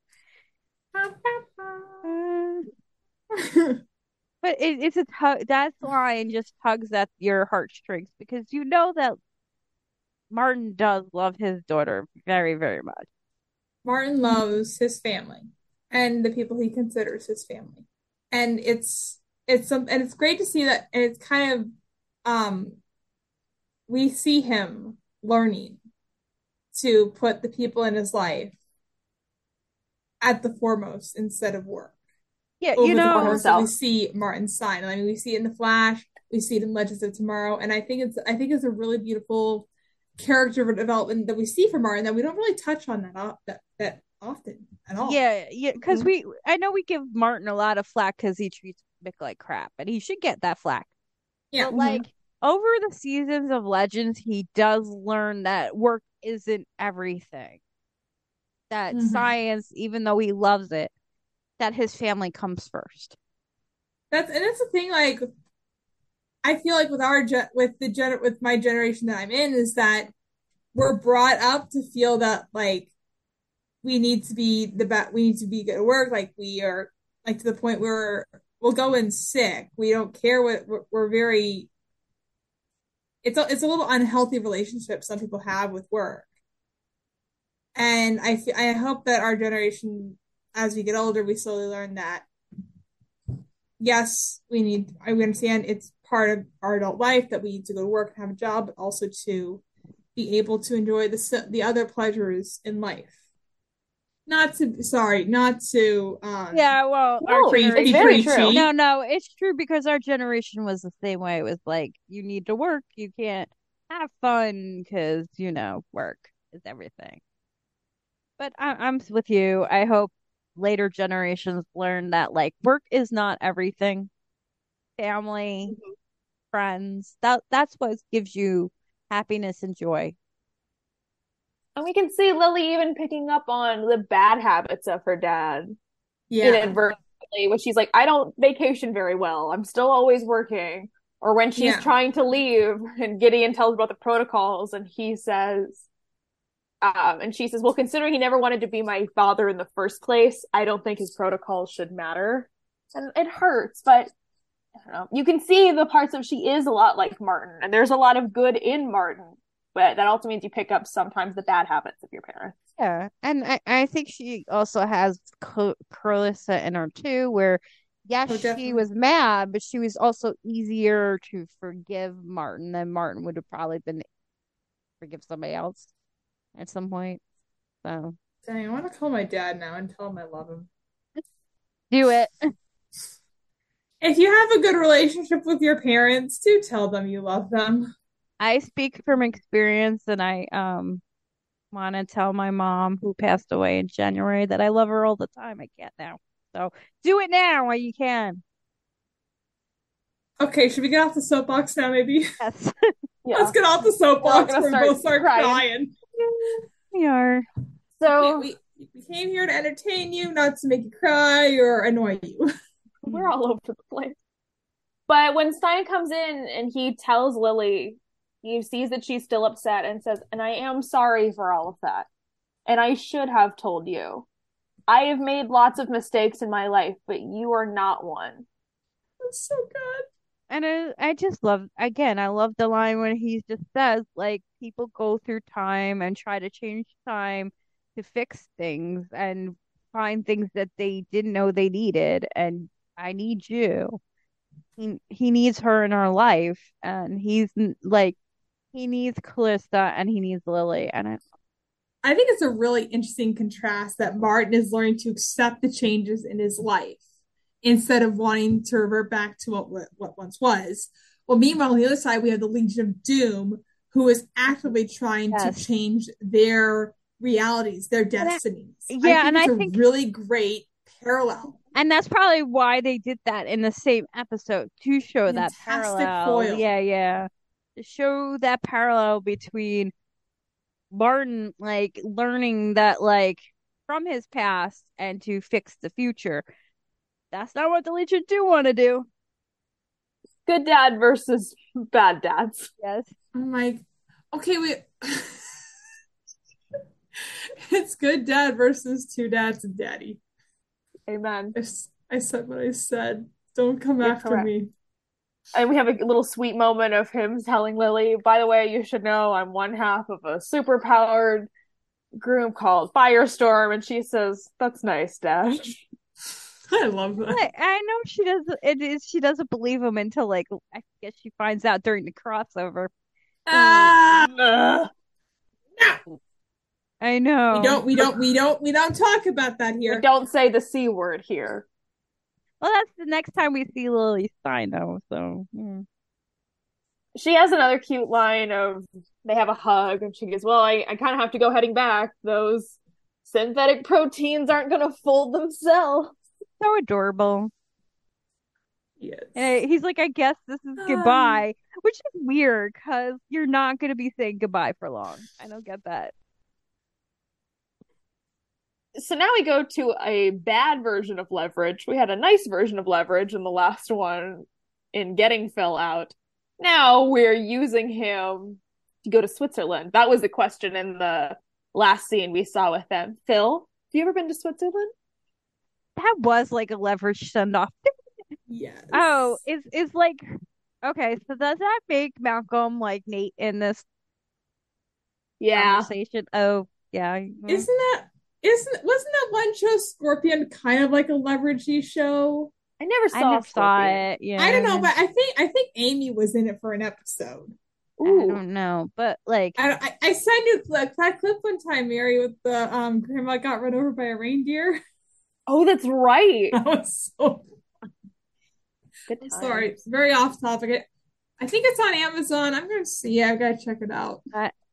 But it's a that line just tugs at your heartstrings, because you know that Martin does love his daughter very, very much. Martin loves his family and the people he considers his family, and it's great to see that. And it's kind of we see him learning to put the people in his life at the foremost instead of work. Yeah, you know, we see Martin Stein. I mean, we see it in The Flash, we see it in Legends of Tomorrow, and I think it's a really beautiful character development that we see from Martin that we don't really touch on that often at all. Yeah, because I know we give Martin a lot of flack because he treats Mick like crap, and he should get that flack. Yeah, but like over the seasons of Legends, he does learn that work isn't everything. That science, even though he loves it, that his family comes first. That's the thing. Like, I feel like with my generation that I'm in is that we're brought up to feel that like we need to be we need to be good at work. Like, we are like to the point where we'll go in sick. We don't care what we're very. It's a little unhealthy relationship some people have with work. And I hope that our generation as we get older, we slowly learn that, yes, I understand it's part of our adult life that we need to go to work and have a job, but also to be able to enjoy the other pleasures in life. Not to be preachy. No, it's true, because our generation was the same way. It was like, you need to work, you can't have fun, because, work is everything. But I'm with you. I hope later generations learn that, like, work is not everything. Family, mm-hmm. friends, that's what gives you happiness and joy. And we can see Lily even picking up on the bad habits of her dad inadvertently, when she's like, I don't vacation very well, I'm still always working. Or when she's trying to leave and Gideon tells about the protocols, and he says, and she says, well, considering he never wanted to be my father in the first place, I don't think his protocols should matter. And it hurts, but I don't know. You can see the parts of she is a lot like Martin, and there's a lot of good in Martin. But that also means you pick up sometimes the bad habits of your parents. Yeah, and I think she also has Carissa in her too, where, she was mad, but she was also easier to forgive Martin than Martin would have probably been to forgive somebody else at some point. So, dang, I want to call my dad now and tell him I love him. Do it. If you have a good relationship with your parents, do tell them you love them. I speak from experience, and I want to tell my mom, who passed away in January, that I love her all the time. I can't now. So do it now while you can. Okay, should we get off the soapbox now, maybe? Yes. Let's get off the soapbox. We're both start crying. We are. So we came here to entertain you, not to make you cry or annoy you. We're all over the place. But when Stein comes in and he tells Lily... He sees that she's still upset and says, and I am sorry for all of that. And I should have told you. I have made lots of mistakes in my life, but you are not one. That's so good. And I just love, again, I love the line when he just says, like, people go through time and try to change time to fix things and find things that they didn't know they needed. And I need you. He needs her in our life. And he's like, he needs Calista and he needs Lily. And I think it's a really interesting contrast that Martin is learning to accept the changes in his life instead of wanting to revert back to what once was. Well, meanwhile, on the other side, we have the Legion of Doom, who is actively trying to change their realities, their destinies. I think it's a really great parallel. And that's probably why they did that in the same episode, to show that parallel. Foil. Yeah. To show that parallel between Martin, like, learning that, like, from his past and to fix the future. That's not what the Legion do want to do. Good dad versus bad dads. Yes. I'm like, okay, wait. It's good dad versus two dads and daddy. Amen. I said what I said. Don't come after me. And we have a little sweet moment of him telling Lily, by the way, you should know I'm one half of a superpowered group called Firestorm. And she says, that's nice, Dad. I love that. I know she doesn't. It is. She doesn't believe him until, like, I guess she finds out during the crossover. No. I know. We don't talk about that here. We don't say the C word here. Well, that's the next time we see Lily Stein, though, so... Yeah. She has another cute line of, they have a hug, and she goes, well, I kind of have to go heading back. Those synthetic proteins aren't going to fold themselves. So adorable. Yes. And he's like, I guess this is goodbye, which is weird, because you're not going to be saying goodbye for long. I don't get that. So now we go to a bad version of Leverage. We had a nice version of Leverage in the last one in getting Phil out. Now we're using him to go to Switzerland. That was the question in the last scene we saw with them. Phil, have you ever been to Switzerland? That was like a Leverage send-off. Yes. Oh, it's like, okay, so does that make Malcolm like Nate in this conversation? Oh, yeah. Isn't that... Wasn't that one show Scorpion kind of like a leveragey show? I never saw it. Yeah, I don't know, but I think Amy was in it for an episode. Ooh. I don't know, but like I sent you that clip one time, Mary, with the grandma got run over by a reindeer. Oh, that's right. That was so good. Sorry, it's very off topic. I think it's on Amazon. I'm gonna see. Yeah, I've got to check it out.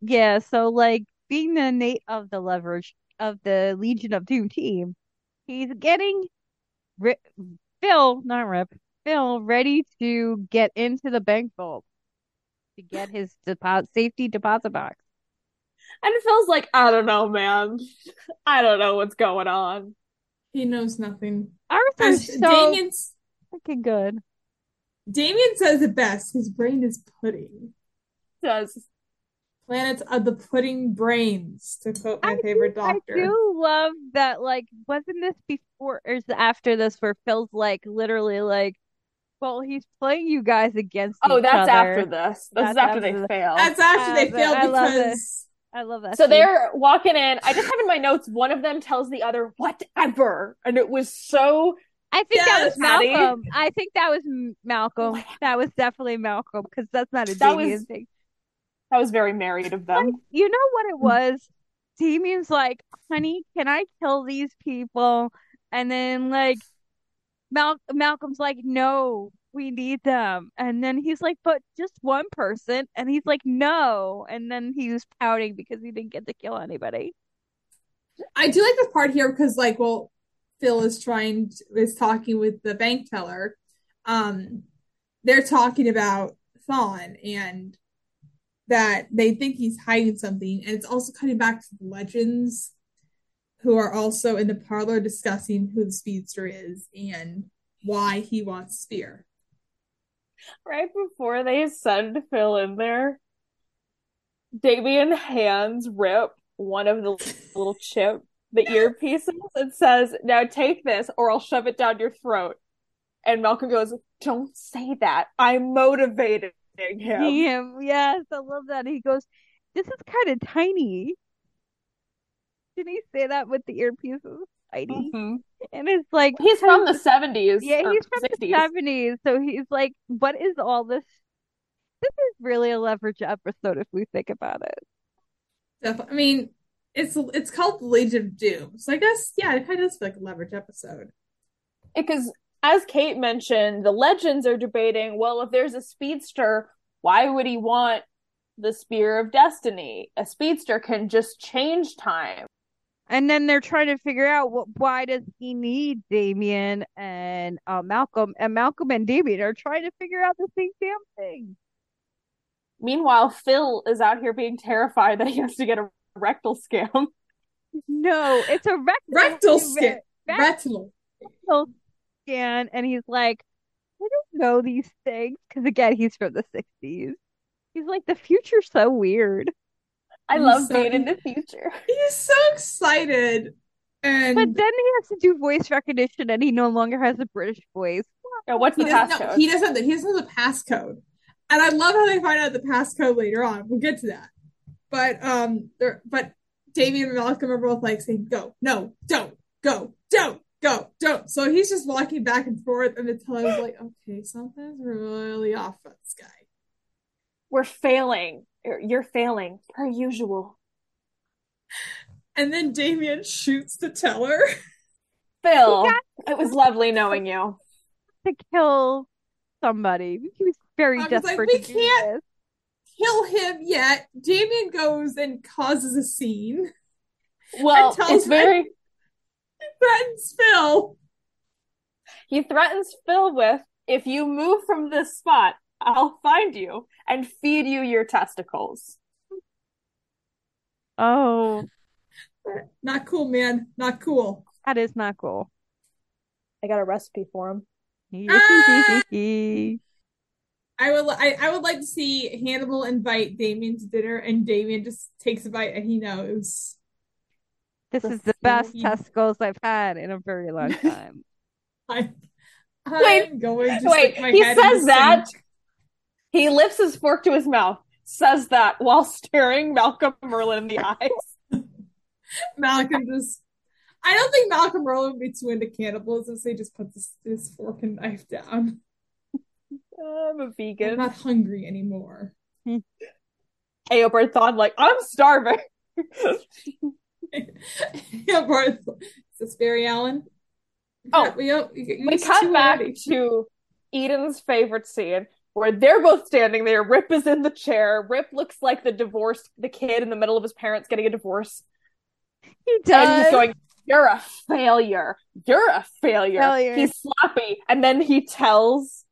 Yeah, so like being the Nate of the leverage of the Legion of Doom team, he's getting Phil ready to get into the bank vault to get his safety deposit box. And Phil's like, I don't know, man. I don't know what's going on. He knows nothing. Arthur's so Damien's freaking good. Damien says it best. His brain is pudding. It does. Planets of the Pudding Brains, to quote my favorite doctor. I do love that, like, wasn't this before or after this where Phil's, like, literally, like, well, he's playing you guys against each other. Oh, that's after this. That's after they fail. That's after they fail because... I love that. So they're walking in. I just have in my notes, one of them tells the other, whatever. And it was so... I think that was Malcolm. What? That was definitely Malcolm, because that's not a Damien thing. That was very married of them. Like, you know what it was? Damien's like, honey, can I kill these people? And then, like, Malcolm's like, no, we need them. And then he's like, but just one person. And he's like, no. And then he was pouting because he didn't get to kill anybody. I do like this part here because, like, well, Phil is talking with the bank teller. They're talking about Thawne and that they think he's hiding something, and it's also cutting back to the Legends, who are also in the parlor discussing who the speedster is and why he wants Spear. Right before they send Phil in there, Damien hands Rip one of the little chip, the earpieces, and says, now take this or I'll shove it down your throat. And Malcolm goes, don't say that. I'm motivated. Him. Yes, I love that. He goes, this is kind of tiny. Didn't he say that with the earpieces? Tiny. Mm-hmm. And it's like, he's from the 70s. Yeah, he's from 60s. The 70s. So he's like, what is all this? This is really a leverage episode if we think about it. Definitely. I mean, it's called Legion of Doom. So I guess, yeah, it kind of does feel like a leverage episode. Because as Kate mentioned, the Legends are debating, well, if there's a speedster, why would he want the Spear of Destiny? A speedster can just change time. And then they're trying to figure out why does he need Damien and Malcolm. And Malcolm and Damien are trying to figure out the same damn thing. Meanwhile, Phil is out here being terrified that he has to get a rectal scam. No, it's a rectal scam. Rectal scan, and he's like, I don't know these things, because again, he's from the 60s. He's like, the future's so weird. I love being in the future. He's so excited. But then he has to do voice recognition, and he no longer has a British voice. Yeah, what's the passcode? He doesn't have the passcode. And I love how they find out the passcode later on. We'll get to that. But but Damien and Malcolm are both like saying, go, no, don't, go, don't. Go, don't. So he's just walking back and forth, and the teller's like, okay, something's really off with this guy. We're failing. You're failing, per usual. And then Damien shoots the teller. Phil, it was lovely knowing you. To kill somebody. He was very desperate to do this. We can't kill him yet. Damien goes and causes a scene. Well, it's very... He threatens Phil with, if you move from this spot, I'll find you and feed you your testicles. Oh. Not cool, man. Not cool. That is not cool. I got a recipe for him. I would like to see Hannibal invite Damien to dinner, and Damien just takes a bite and he knows. This is the best testicles I've had in a very long time. He says that. He lifts his fork to his mouth, says that while staring Malcolm Merlyn in the eyes. Malcolm just I don't think Malcolm Merlyn would be too into cannibalism, so he just puts his fork and knife down. I'm a vegan. I'm not hungry anymore. Eobard Thawne, like, I'm starving. Eobard Thawne. Is this Barry Allen? Oh, we cut back to Eden's favorite scene, where they're both standing there. Rip is in the chair. Rip looks like the kid in the middle of his parents getting a divorce. He does. And he's going, "You're a failure. You're a failure." He's sloppy. And then he tells,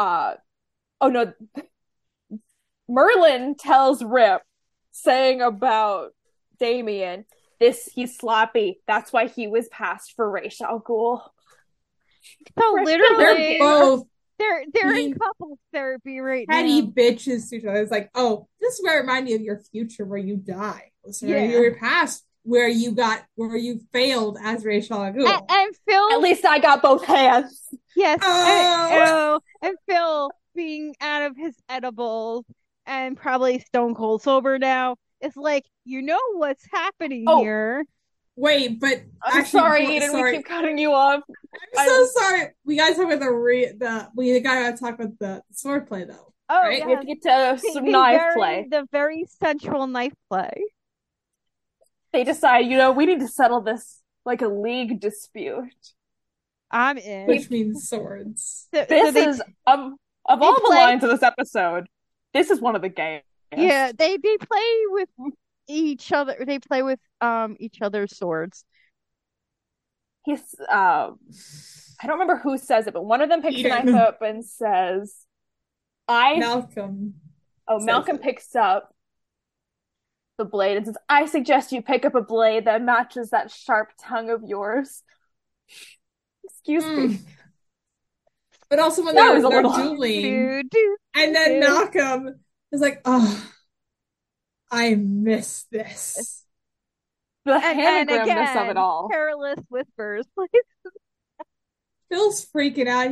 Merlyn tells Rip, saying about Damien, he's sloppy. That's why he was passed for Ra's al Ghul. So literally, they're in couples therapy right now. Petty bitches to each other. It's like, oh, this is where it reminded me of your future where you die. So your past where you failed as Ra's al Ghul. And Phil, at least I got both hands. Yes. And Phil being out of his edibles and probably stone cold sober now. It's like, you know what's happening here. Wait, but I'm sorry, Eden. We keep cutting you off. I'm so sorry. We gotta talk about we gotta talk about the sword play though. Oh, right? Yeah. We have to get to some knife play. The very central knife play. They decide, we need to settle this like a league dispute. I'm in, which means swords. Of all the lines of this episode, this is one of the games. Yeah, they play with each other. They play with each other's swords. He's I don't remember who says it, but one of them picks the knife up and says, Malcolm picks up the blade and says, "I suggest you pick up a blade that matches that sharp tongue of yours." Excuse me. But also when they're dueling, and then Malcolm is like, "Oh, I miss this." The handgramness of it all. Careless whispers. Phil's freaking out.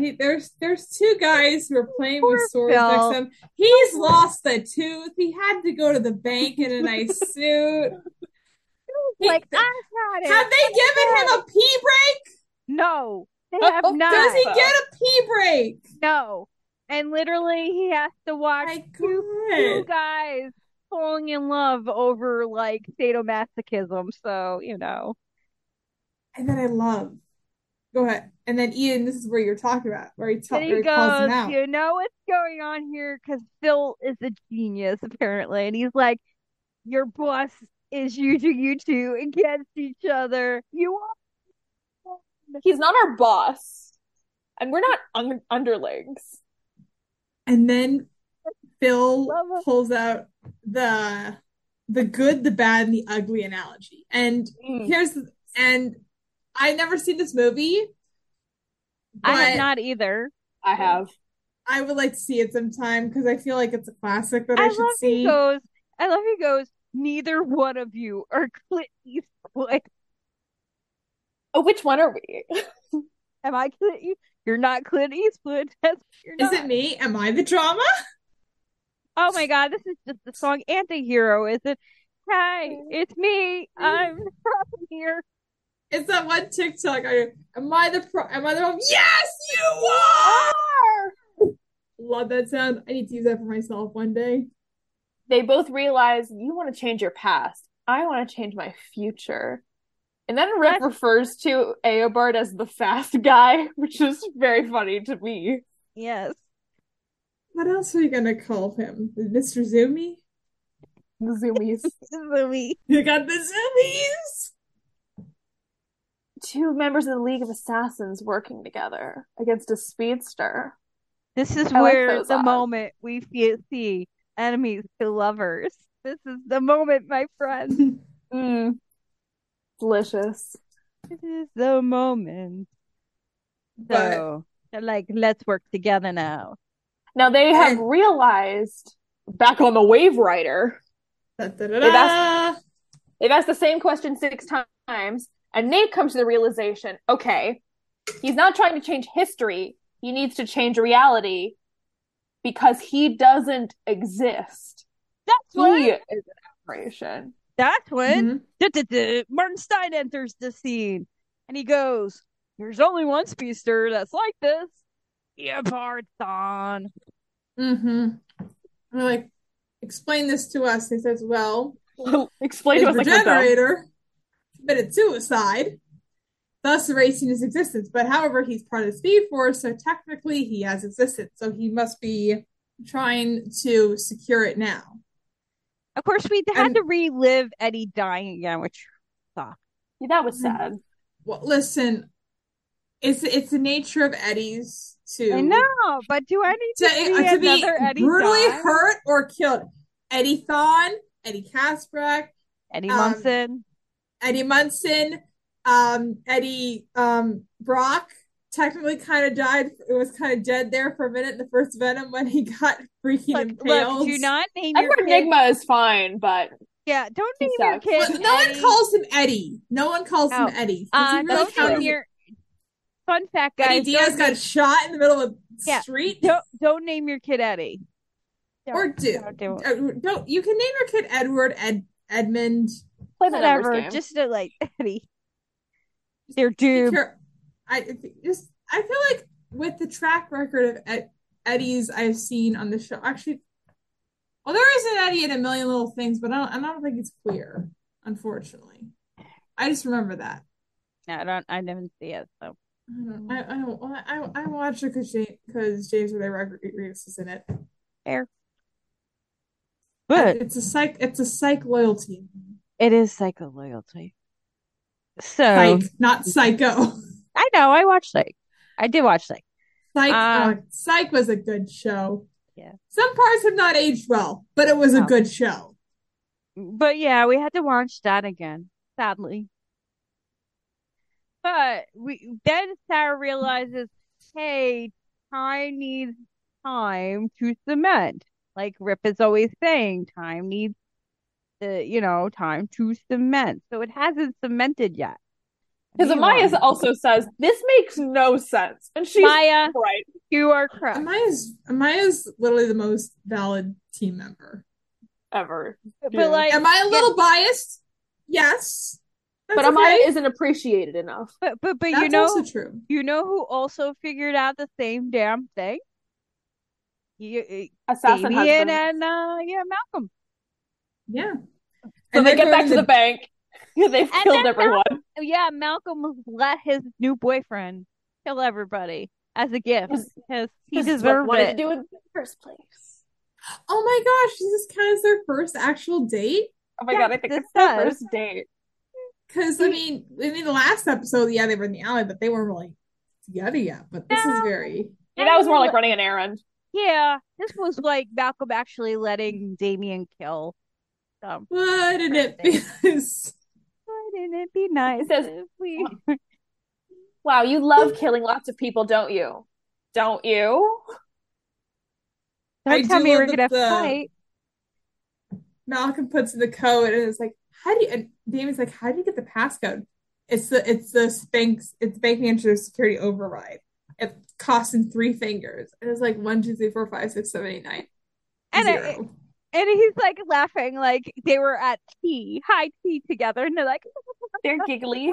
There's two guys who are playing with swords next to him. He's lost a tooth. He had to go to the bank in a nice suit. Have they given him a pee break? No. They have not. Does he get a pee break? No. And literally he has to watch two guys falling in love over like sadomasochism. So, And then I love. Go ahead. And then Ian, this is where you're talking about, where he calls him out. You know what's going on here? Because Phil is a genius, apparently. And he's like, your boss is you two against each other. He's not our boss. And we're not underlings. And then Phil pulls out the good, the bad, and the ugly analogy. And I've never seen this movie. I have not either. I have. I would like to see it sometime because I feel like it's a classic that I should see. I love he goes, neither one of you are Clint Eastwood. Oh, which one are we? Am I Clint Eastwood? You're not Clint Eastwood. Is it me? Am I the drama? Oh my god, this is just the song Anti-Hero, is it? Hi, it's me. I'm the problem here. It's that one TikTok. Am I the problem? Yes, you are! Love that sound. I need to use that for myself one day. They both realize you want to change your past. I want to change my future. And then Rip refers to Eobard as the fast guy, which is very funny to me. Yes. What else are you going to call him? Mr. Zoomy? The Zoomies. Zoomy. You got the Zoomies! Two members of the League of Assassins working together against a speedster. This is where the moment we see enemies to lovers. This is the moment, my friend. Delicious. This is the moment. So they're like, let's work together now. Now they have realized back on the Waverider. They've asked the same question 6 times, and Nate comes to the realization, okay, he's not trying to change history. He needs to change reality because he doesn't exist. That's what he is an aberration. That's when Martin Stein enters the scene. And he goes, "There's only one speedster that's like this. Eobard Thawne." Mm-hmm. We're like, "Explain this to us." He says, "Well, explain to us like a generator committed suicide, thus erasing his existence. But however, he's part of the Speed Force, so technically he has existence. So he must be trying to secure it now." Of course, we had to relive Eddie dying again, which sucked. Yeah, that was sad. Well, listen, it's the nature of Eddies to... I know, but do I need to be another Eddie brutally Thawne? Hurt or killed? Eddie Thawne, Eddie Kasprak, Eddie Munson, Eddie Brock technically kind of died. It was kind of dead there for a minute in the first Venom when he got freaking impaled. Look, do not name your kid. Enigma is fine, but... Yeah, don't name your kid. Well, no one calls him Eddie. No one calls him Eddie. Fun fact, guys. Eddie Diaz got shot in the middle of the street. Don't name your kid Eddie. Don't. You can name your kid Edward, Edmund. Whatever. Just Eddie. They're doomed. I feel like with the track record of Eddies I've seen on the show, actually, well, there is an Eddie in A Million Little Things, but I don't think it's queer, unfortunately. I just remember that. No, I didn't see it, so. I watched it because James Rodriguez is in it. Fair. But it's a psych loyalty. It is psycho loyalty. So psych, not psycho. I know. I watched Psych. I did watch Psych. Psych was a good show. Yeah. Some parts have not aged well, but it was a good show. But yeah, we had to watch that again, sadly. But then Sarah realizes, hey, time needs time to cement. Like Rip is always saying, time needs time to cement. So it hasn't cemented yet. Because Amaya also says, this makes no sense. And she's right. You are correct. Amaya's literally the most valid team member ever. But am I a little biased? Yes. That's but Amaya isn't appreciated enough. But that's also true. You know who also figured out the same damn thing? Assassin Damien and Malcolm. Yeah. So and they get back to the bank. They've killed everyone. Malcolm let his new boyfriend kill everybody as a gift because he deserved it. To do it in the first place. Oh my gosh, is this kind of their first actual date? Oh my god, I think it's their first date. Because I mean, the last episode, yeah, they were in the alley, but they weren't really together yet. But this is very that was more like running an errand. Yeah, this was like Malcolm actually letting Damien kill. Wouldn't it be nice? Wouldn't it be nice? It says, wow, you love killing lots of people, don't you? Don't you? Don't tell me we're gonna fight. Malcolm puts in the code, and it's like, how do you? And Damien's like, how do you get the passcode? It's the bank manager's security override. It costs him 3 fingers, and it's like 1, 2, 3, 4, 5, 6, 7, 8, 9. And 0. And he's like laughing, like they were at high tea together, and they're like, they're giggly.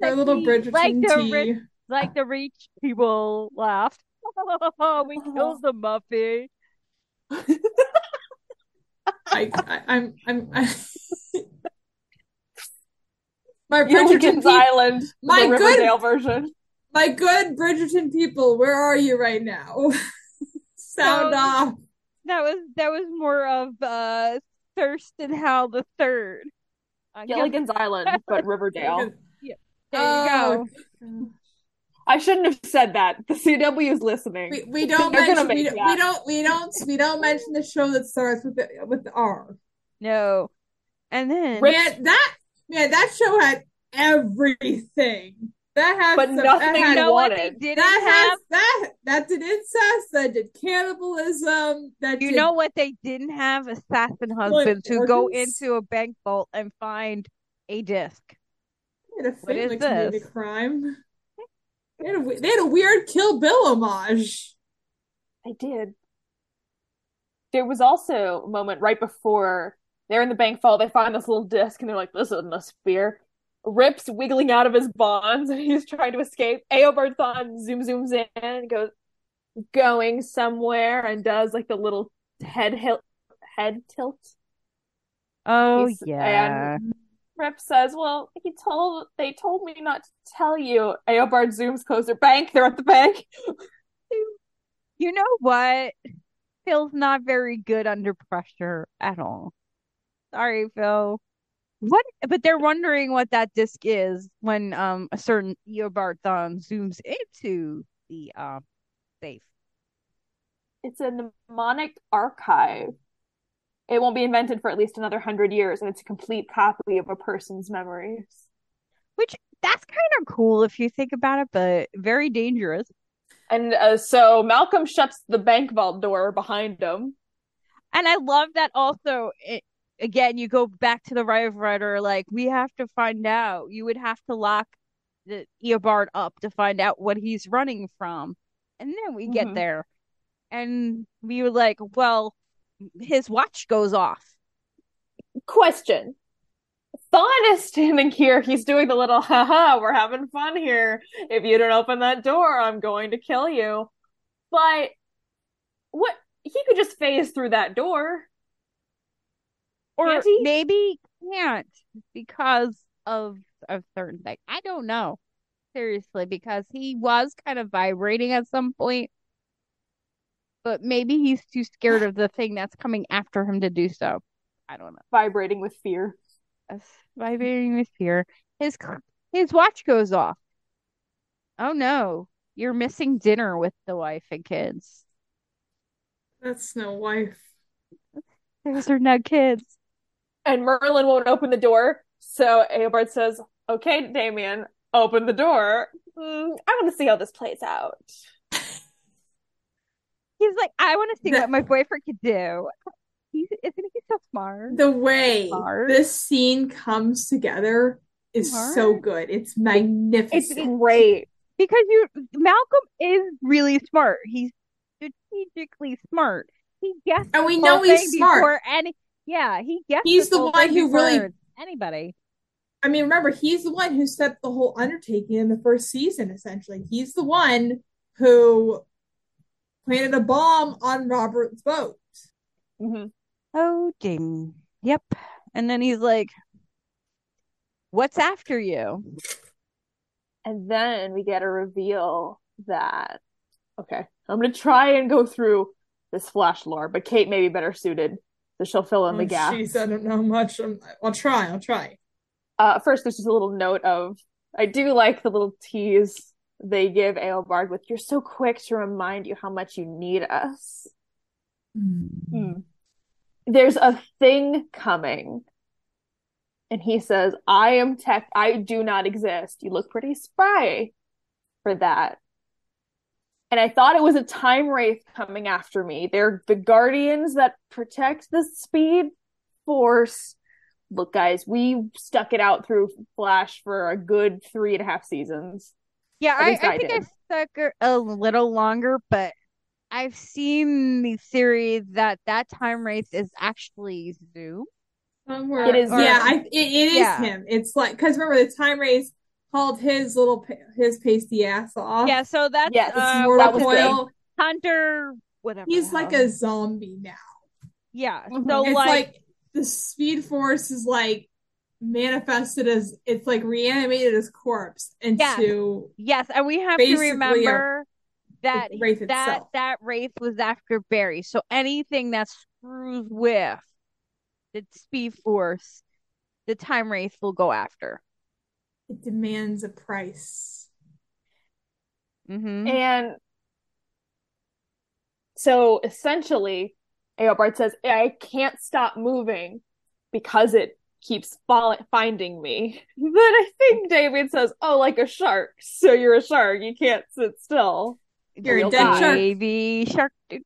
Their little Bridgerton tea. Like the rich people laughed. We killed the Muffy. My Bridgerton Island, my Riverdale version. My good Bridgerton people, where are you right now? Sound off. That was more of Thurston Howell the Third. Gilligan's Island, but Riverdale. Yeah. There you go. I shouldn't have said that. The CW is listening. We don't mention we don't mention the show that starts with the R. No. And then that show had everything. That had but nothing had wanted. That did incest. That did cannibalism. You know what they didn't have? Assassin husbands who go into a bank vault and find a disc. What is this? Crime. They had a weird Kill Bill homage. I did. There was also a moment right before They're in the bank vault. They find this little disc, and they're like, this isn't a spear. Rip's wiggling out of his bonds, and he's trying to escape. Eobard Thawne zooms in and goes, going somewhere, and does like the little head tilt. Oh, yeah. And Rip says, well, they told me not to tell you. Eobard zooms closer. Bank, they're at the bank. You know what? Phil's not very good under pressure at all. Sorry, Phil. What? But they're wondering what that disc is when a certain Eobard Thawne zooms into the safe. It's a mnemonic archive. It won't be invented for at least another 100 years, and it's a complete copy of a person's memories. Which, that's kind of cool if you think about it, but very dangerous. And so Malcolm shuts the bank vault door behind him. And I love that also, again, you go back to the Waverider, like, we have to find out. You would have to lock the Eobard up to find out what he's running from. And then we get there. And we were like, well, his watch goes off. Question. Thawne is standing here. He's doing the little, haha, we're having fun here. If you don't open that door, I'm going to kill you. But what? He could just phase through that door. Or maybe can't because of a certain thing. I don't know. Seriously, because he was kind of vibrating at some point. But maybe he's too scared of the thing that's coming after him to do so. I don't know. Vibrating with fear. Vibrating with fear. His watch goes off. Oh no, you're missing dinner with the wife and kids. That's no wife. Those are no kids. And Merlyn won't open the door, so Eobard says, okay, Damien, open the door. I want to see how this plays out. He's like, I want to see what my boyfriend could do. Isn't he so smart? The way this scene comes together is so good. It's magnificent. It's great. Because Malcolm is really smart. He's strategically smart. He guessed. And we know he's smart. He guessed. He's the one who really... Anybody. I mean, remember, he's the one who set the whole undertaking in the first season, essentially. He's the one who planted a bomb on Robert's boat. Mm-hmm. Oh, ding. Yep. And then he's like, what's after you? And then we get a reveal that, okay, I'm going to try and go through this Flash lore, but Kate may be better suited, so she'll fill in the gaps. Jeez, I don't know much. I'll try. First, there's just a little note of, I do like the little tease they give Eobard with, you're so quick to remind you how much you need us. There's a thing coming, and he says, I am tech, I do not exist. You look pretty spry for that. And I thought it was a time wraith coming after me. They're the guardians that protect the Speed Force. Look, guys, we stuck it out through Flash for a good 3.5 seasons. Yeah, I think I stuck a little longer, but I've seen the theory that time race is actually Zoom. It is. It is him. It's like, because remember, the time race hauled his pasty ass off. Yeah, so that's that was Hunter. Whatever. He's like a zombie now. Yeah. So it's like the Speed Force is like manifested as, it's like reanimated his corpse into. Yes, and we have to remember. That Wraith was after Barry. So anything that screws with the Speed Force, the Time Wraith will go after. It demands a price. Mm-hmm. And so essentially, Eobard says, I can't stop moving because it keeps finding me. Then I think David says, oh, like a shark. So you're a shark. You can't sit still. You're a dead shark. Baby shark. Baby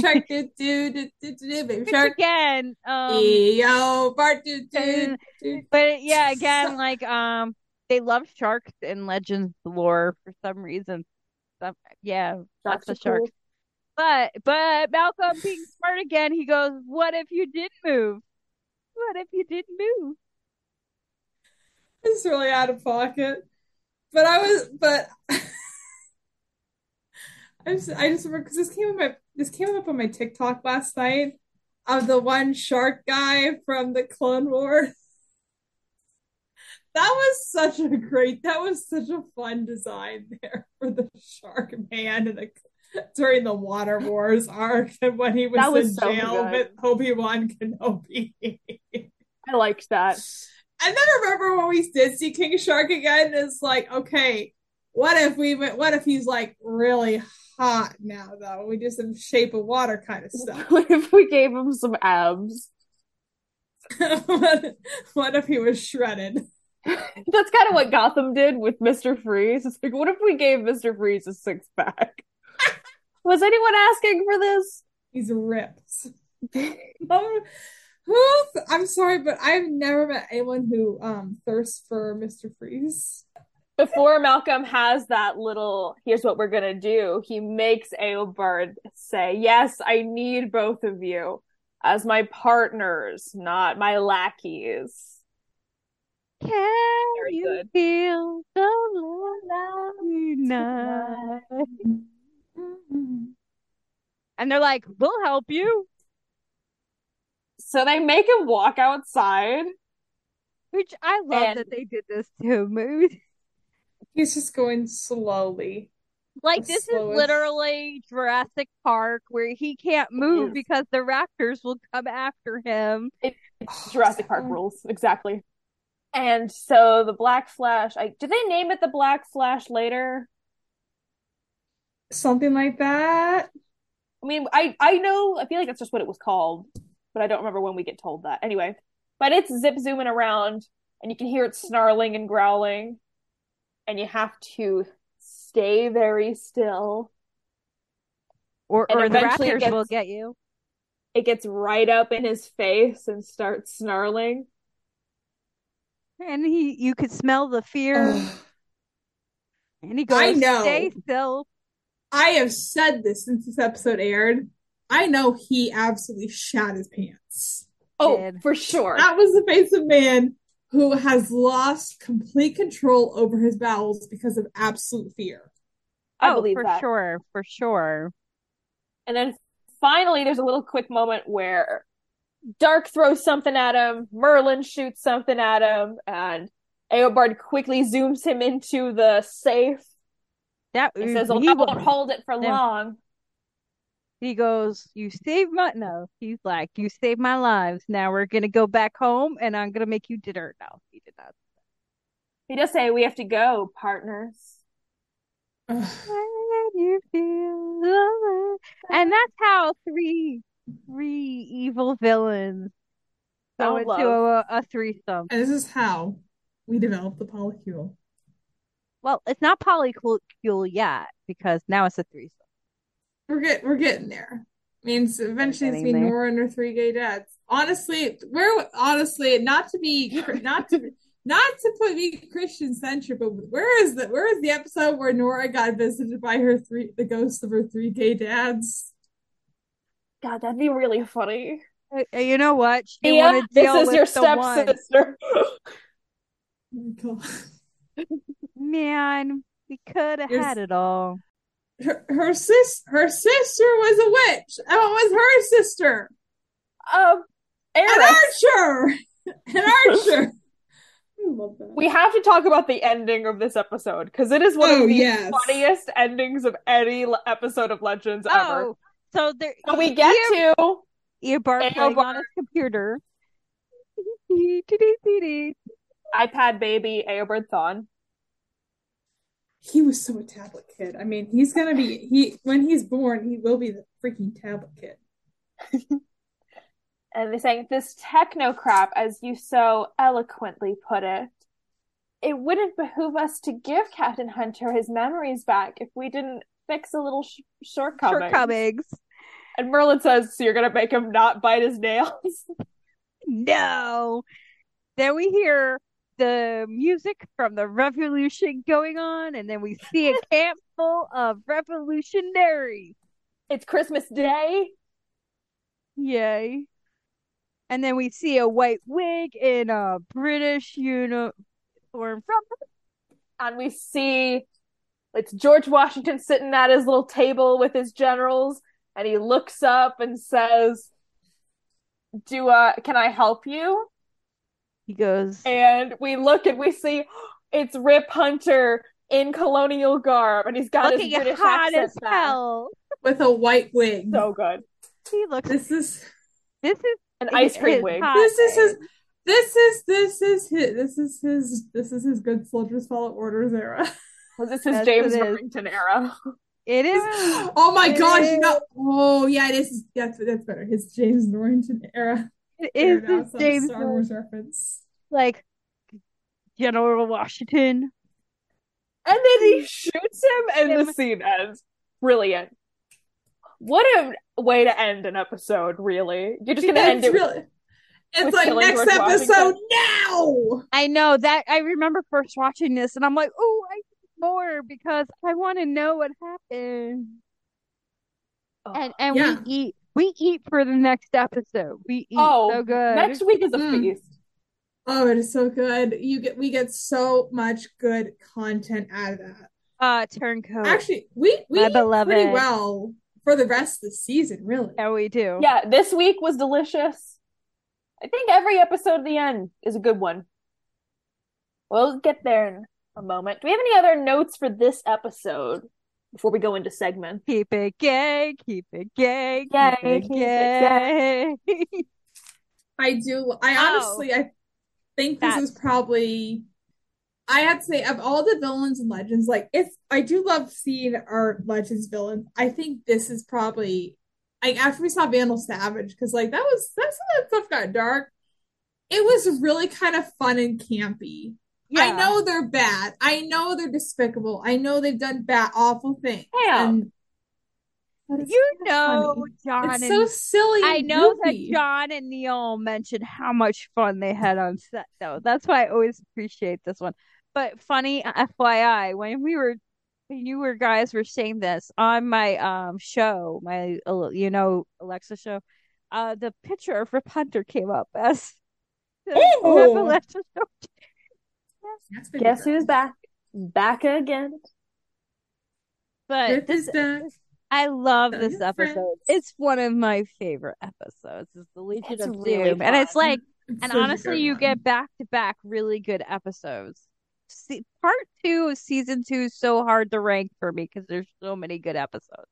shark. Baby shark. Again. But yeah, again, like, they love sharks in Legends lore for some reason. Yeah, lots of sharks. But Malcolm being smart again, he goes, what if you didn't move? What if you didn't move? It's really out of pocket. But I just remember, because this came up on my TikTok last night, of the one shark guy from the Clone Wars. That was such a fun design there for the shark man and during the Water Wars arc and when he was in so jail good. With Obi-Wan Kenobi. I liked that. And then remember when we did see King Shark again, it's like, okay, what if he's like really hot now though? We do some Shape of Water kind of stuff. What if we gave him some abs? What if he was shredded? That's kind of what Gotham did with Mr. Freeze. It's like, what if we gave Mr. Freeze a six pack? Was anyone asking for this? He's ripped. I'm sorry, but I've never met anyone who thirsts for Mr. Freeze. Before Malcolm has that little, here's what we're gonna do, he makes Eobard say, yes, I need both of you as my partners, not my lackeys. Can very you good. Feel the love tonight? And they're like, we'll help you. So they make him walk outside. Which I love that they did this to him. He's just going slowly. Like, this is literally Jurassic Park, where he can't move because the raptors will come after him. It's Jurassic Park rules, exactly. And so the Black Flash... did they name it the Black Flash later? Something like that? I mean, I know... I feel like that's just what it was called. But I don't remember when we get told that. Anyway, but it's zip-zooming around, and you can hear it snarling and growling, and you have to stay very still. Or the raptors will get you. It gets right up in his face and starts snarling. And you could smell the fear. And he goes, I know. Stay still. I have said this since this episode aired. I know he absolutely shat his pants. Oh, for sure. That was the face of man who has lost complete control over his bowels because of absolute fear. I believe that. For sure. And then finally, there's a little quick moment where Dark throws something at him, Merlyn shoots something at him, and Eobard quickly zooms him into the safe. That he says, oh, I won't hold it for long. He goes, he's like, you saved my lives. Now we're going to go back home and I'm going to make you dinner. No, he did not. He does say, we have to go, partners. You feel, and that's how three evil villains go into a threesome. And this is how we develop the polycule. Well, it's not polycule yet because now it's a threesome. We're getting there. I mean, so eventually it's gonna be Nora and her three gay dads. Honestly, not to be Christian centric, but where is the episode where Nora got visited by the ghosts of her three gay dads? God, that'd be really funny. You know what? She wanted to deal with your stepsister. Oh my God. Man, we could have had it all. Her sister was a witch. Oh, it was her sister. An archer. I love that. We have to talk about the ending of this episode because it is one of the funniest endings of any episode of Legends ever. So we get to Eobard playing on his computer. iPad baby Eobard Thawne. He was so a tablet kid. I mean, he's going to be... When he's born, he will be the freaking tablet kid. And they're saying, this techno crap, as you so eloquently put it, it wouldn't behoove us to give Captain Hunter his memories back if we didn't fix a little shortcomings. And Merlyn says, so you're going to make him not bite his nails? No. Then we hear... the music from the revolution going on, and then we see a camp full of revolutionaries It's Christmas Day. Yay. And then we see a white wig in a British uniform from... And we see it's George Washington sitting at his little table with his generals, and he looks up and says, can I help you? He goes... And we look and we see it's Rip Hunter in colonial garb, and he's got his British accent as hell. With a white wig. So good. He looks... This is an ice cream wig. This is his Good Soldiers Follow Orders era. Well, this is James Remington era. It is. Oh my gosh! You know. Oh yeah, it is. That's better. His James Norrington era. It is this James Star Wars reference, like General Washington. And then he shoots him, and the scene ends. Brilliant. What a way to end an episode! Really, you're just gonna end it. It's like next episode now. I know that. I remember first watching this, and I'm like, oh, I need more because I want to know what happened. Oh, and yeah. we eat for the next episode. We eat so good. Next week is a feast. Oh, it is so good. We get so much good content out of that. Turncoat. Actually, we eat pretty well for the rest of the season. Really, yeah, we do. Yeah, this week was delicious. I think every episode at the end is a good one. We'll get there in a moment. Do we have any other notes for this episode before we go into segment? Keep it gay, keep it gay, keep it gay. I have to say, of all the villains and Legends, I do love seeing our Legends villain. I think this is probably... after we saw Vandal Savage, because that's when that stuff got dark. It was really kind of fun and campy. Yeah. I know they're bad. I know they're despicable. I know they've done awful things. John. It's so silly. I know that John and Neil mentioned how much fun they had on set, though. That's why I always appreciate this one. But funny, FYI, when you guys were saying this on my show, my Alexa show, the picture of Rip Hunter came up as Alexa show. Guess who's back again? But Rip is back. I love this episode. Friends. It's one of my favorite episodes. It's the Legion of Doom, and it's like, honestly, you get back to back really good episodes. See, part 2 of season 2 is so hard to rank for me because there's so many good episodes.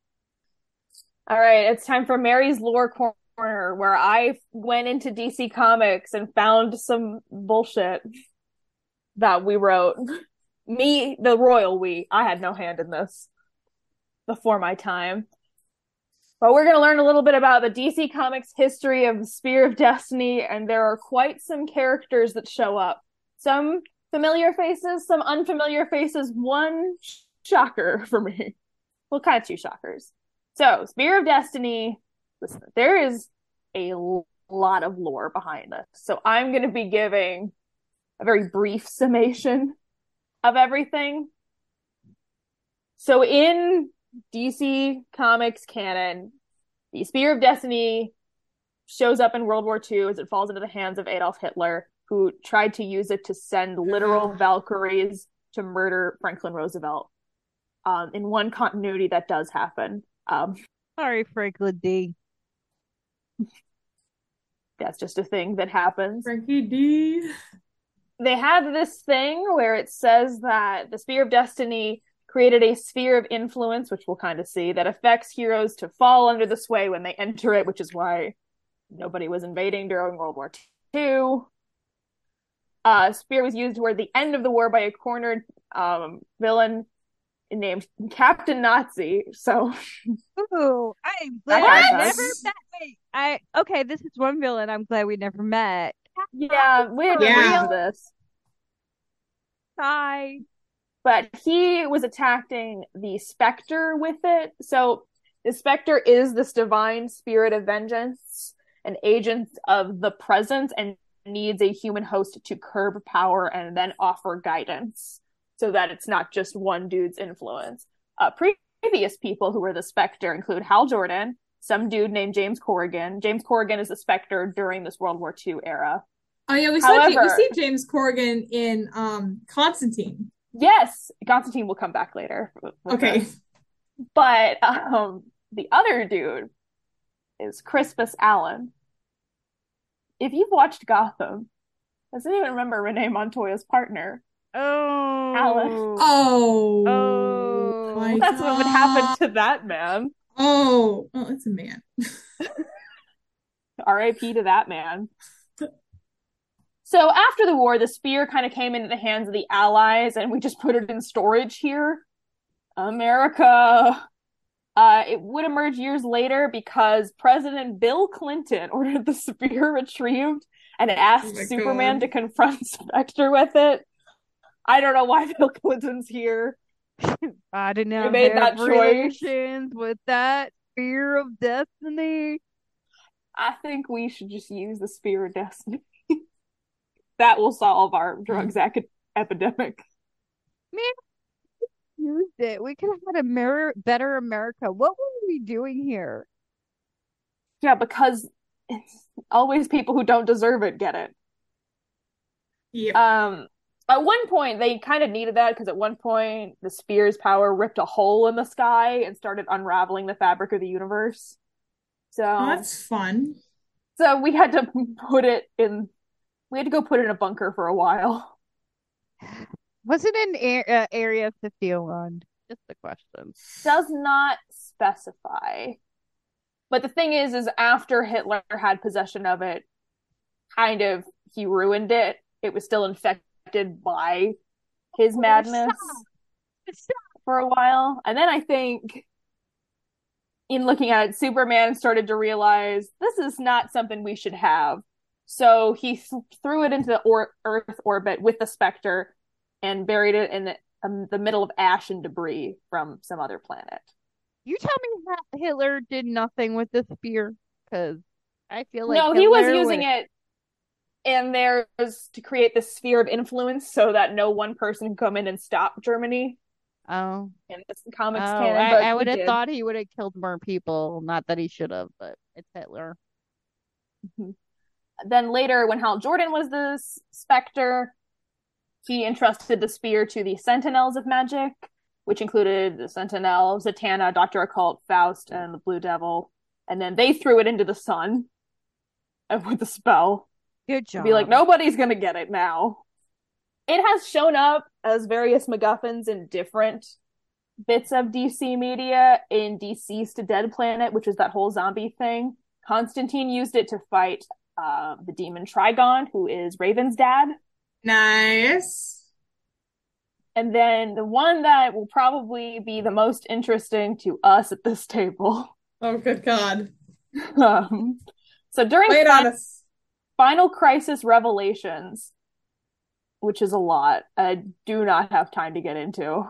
All right, it's time for Mary's Lore Corner, where I went into DC Comics and found some bullshit that we wrote. Me, the royal we. I had no hand in this before my time. But we're going to learn a little bit about the DC Comics history of the Spear of Destiny, and there are quite some characters that show up. Some familiar faces, some unfamiliar faces, one shocker for me. Well, kind of two shockers. So, Spear of Destiny, listen, there is a lot of lore behind this. So I'm going to be giving a very brief summation of everything. So in DC Comics canon, the Spear of Destiny shows up in World War II as it falls into the hands of Adolf Hitler, who tried to use it to send literal Valkyries to murder Franklin Roosevelt. In one continuity, that does happen. Sorry, Franklin D. That's just a thing that happens. Frankie D. They have this thing where it says that the Spear of Destiny created a sphere of influence, which we'll kind of see, that affects heroes to fall under the sway when they enter it, which is why nobody was invading during World War II. Spear was used toward the end of the war by a cornered villain named Captain Nazi. So, ooh, this is one villain I'm glad we never met. We're this. Hi, but he was attacking the Spectre with it. So the Spectre is this divine spirit of vengeance, an agent of the presence, and needs a human host to curb power and then offer guidance so that it's not just one dude's influence. Pre previous people who were the Spectre include Hal Jordan, some dude named James Corrigan. James Corrigan is the Spectre during this World War II era. Oh yeah, we see James Corrigan in Constantine. Yes, Constantine will come back later. Okay. This. But the other dude is Crispus Allen. If you've watched Gotham, I don't even remember Renee Montoya's partner. Oh. Allen. Oh. Oh. Well, that's God. What would happen to that man. Oh. Oh, it's a man. R.I.P. to that man. So after the war, the spear kind of came into the hands of the Allies, and we just put it in storage here. America. It would emerge years later because President Bill Clinton ordered the spear retrieved and asked Superman to confront Spectre with it. I don't know why Bill Clinton's here. I didn't know. He made that choice with that Spear of Destiny. I think we should just use the Spear of Destiny. That will solve our drugs epidemic. Man, we used it. We could have had a better America. What were we doing here? Yeah, because it's always people who don't deserve it get it. Yeah. At one point, they kind of needed that because at one point, the spear's power ripped a hole in the sky and started unraveling the fabric of the universe. So that's fun. So we had to put it in. We had to go put it in a bunker for a while. Was it in Area 51? Just a question. Does not specify. But the thing is after Hitler had possession of it, kind of, he ruined it. It was still infected by his madness for a while. And then I think, in looking at it, Superman started to realize, this is not something we should have. So he threw it into the Earth orbit with the Spectre and buried it in the middle of ash and debris from some other planet. You tell me that Hitler did nothing with the spear, because I feel like no, Hitler he was using it in there to create the sphere of influence so that no one person could come in and stop Germany. Oh, in this comics canon, I would have thought he would have killed more people. Not that he should have, but it's Hitler. Mm-hmm. Then later, when Hal Jordan was the Spectre, he entrusted the spear to the Sentinels of Magic, which included the Sentinel, Zatanna, Dr. Occult, Faust, and the Blue Devil. And then they threw it into the sun with a spell. Good job. Be like, nobody's going to get it now. It has shown up as various MacGuffins in different bits of DC media, in DC's To Dead Planet, which is that whole zombie thing. Constantine used it to fight the demon Trigon, who is Raven's dad. Nice. And then the one that will probably be the most interesting to us at this table. Oh, good God. So during Final Crisis Revelations, which is a lot, I do not have time to get into.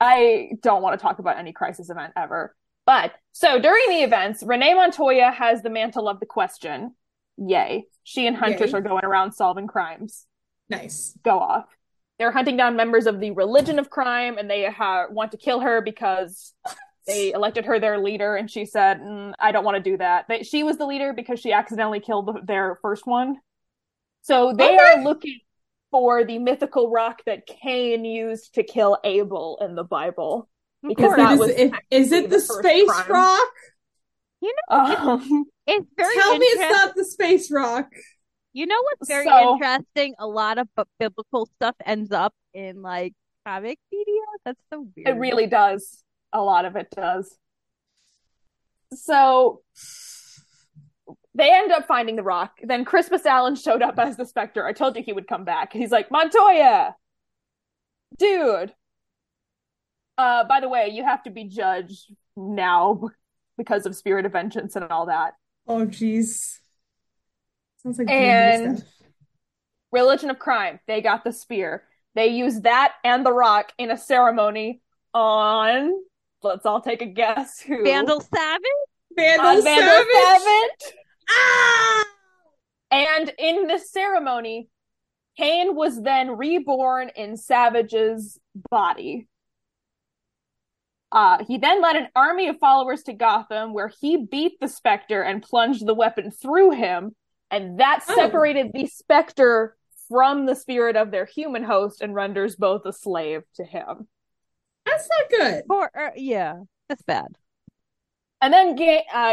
I don't want to talk about any Crisis event ever. But, so during the events, Renee Montoya has the mantle of the question. Yay. She and Huntress are going around solving crimes. Nice. Go off. They're hunting down members of the Religion of Crime, and they want to kill her because they elected her their leader, and she said, I don't want to do that. She was the leader because she accidentally killed their first one. So they are looking for the mythical rock that Cain used to kill Abel in the Bible. Because that is it the space crime. Rock? You know, it's very tell me it's not the space rock. You know what's very interesting? A lot of biblical stuff ends up in like comic media. That's so weird. It really does. A lot of it does. So they end up finding the rock. Then Crispus Allen showed up as the Spectre. I told you he would come back. He's like, Montoya, dude. By the way, you have to be judged now because of Spirit of Vengeance and all that. Oh, jeez. Sounds like and stuff. Religion of Crime. They got the spear. They used that and the rock in a ceremony on, let's all take a guess who. Vandal Savage? Vandal Savage! Ah! And in this ceremony, Cain was then reborn in Savage's body. He then led an army of followers to Gotham, where he beat the Spectre and plunged the weapon through him, and that separated the Spectre from the spirit of their human host and renders both a slave to him. That's not good. Yeah, that's bad. And then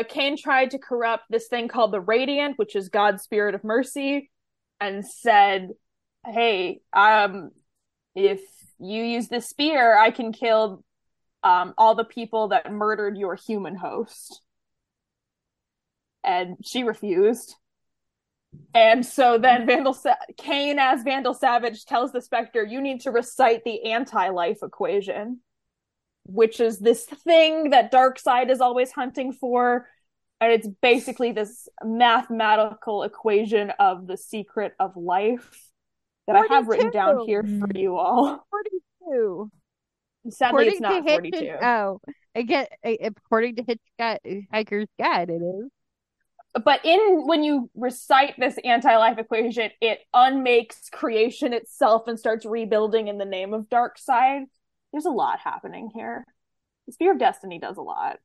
Cain tried to corrupt this thing called the Radiant, which is God's spirit of mercy, and said, hey, if you use this spear, I can kill all the people that murdered your human host. And she refused. And so then Cain, as Vandal Savage, tells the Spectre, you need to recite the anti-life equation, which is this thing that Darkseid is always hunting for. And it's basically this mathematical equation of the secret of life that 42. I have written down here for you all. 42. Sadly, according it's not 42. According to Hitchhiker's Guide, it is. But when you recite this anti-life equation, it unmakes creation itself and starts rebuilding in the name of Darkseid. There's a lot happening here. The Spear of Destiny does a lot.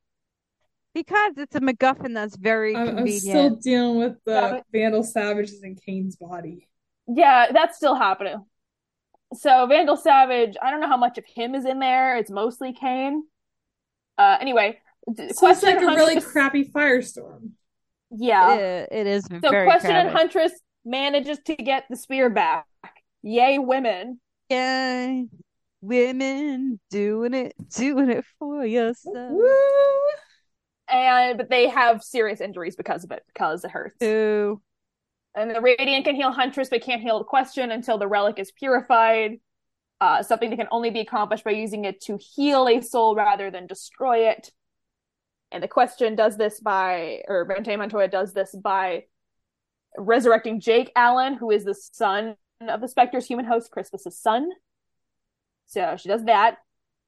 Because it's a MacGuffin that's very convenient. I'm still dealing with the Vandal Savages in Kane's body. Yeah, that's still happening. So Vandal Savage, I don't know how much of him is in there. It's mostly Cain. Anyway. So it's like a really crappy Firestorm. Yeah. It is so very Question crowded. And Huntress manages to get the spear back. Yay, women. Yay. Women doing it for yourself. Woo! But they have serious injuries because of it, because it hurts. Ew. And the Radiant can heal Huntress, but can't heal the Question until the relic is purified. Something that can only be accomplished by using it to heal a soul rather than destroy it. And the Question does this or Bente Montoya does this by resurrecting Jake Allen, who is the son of the Spectre's human host, Crispus' son. So she does that.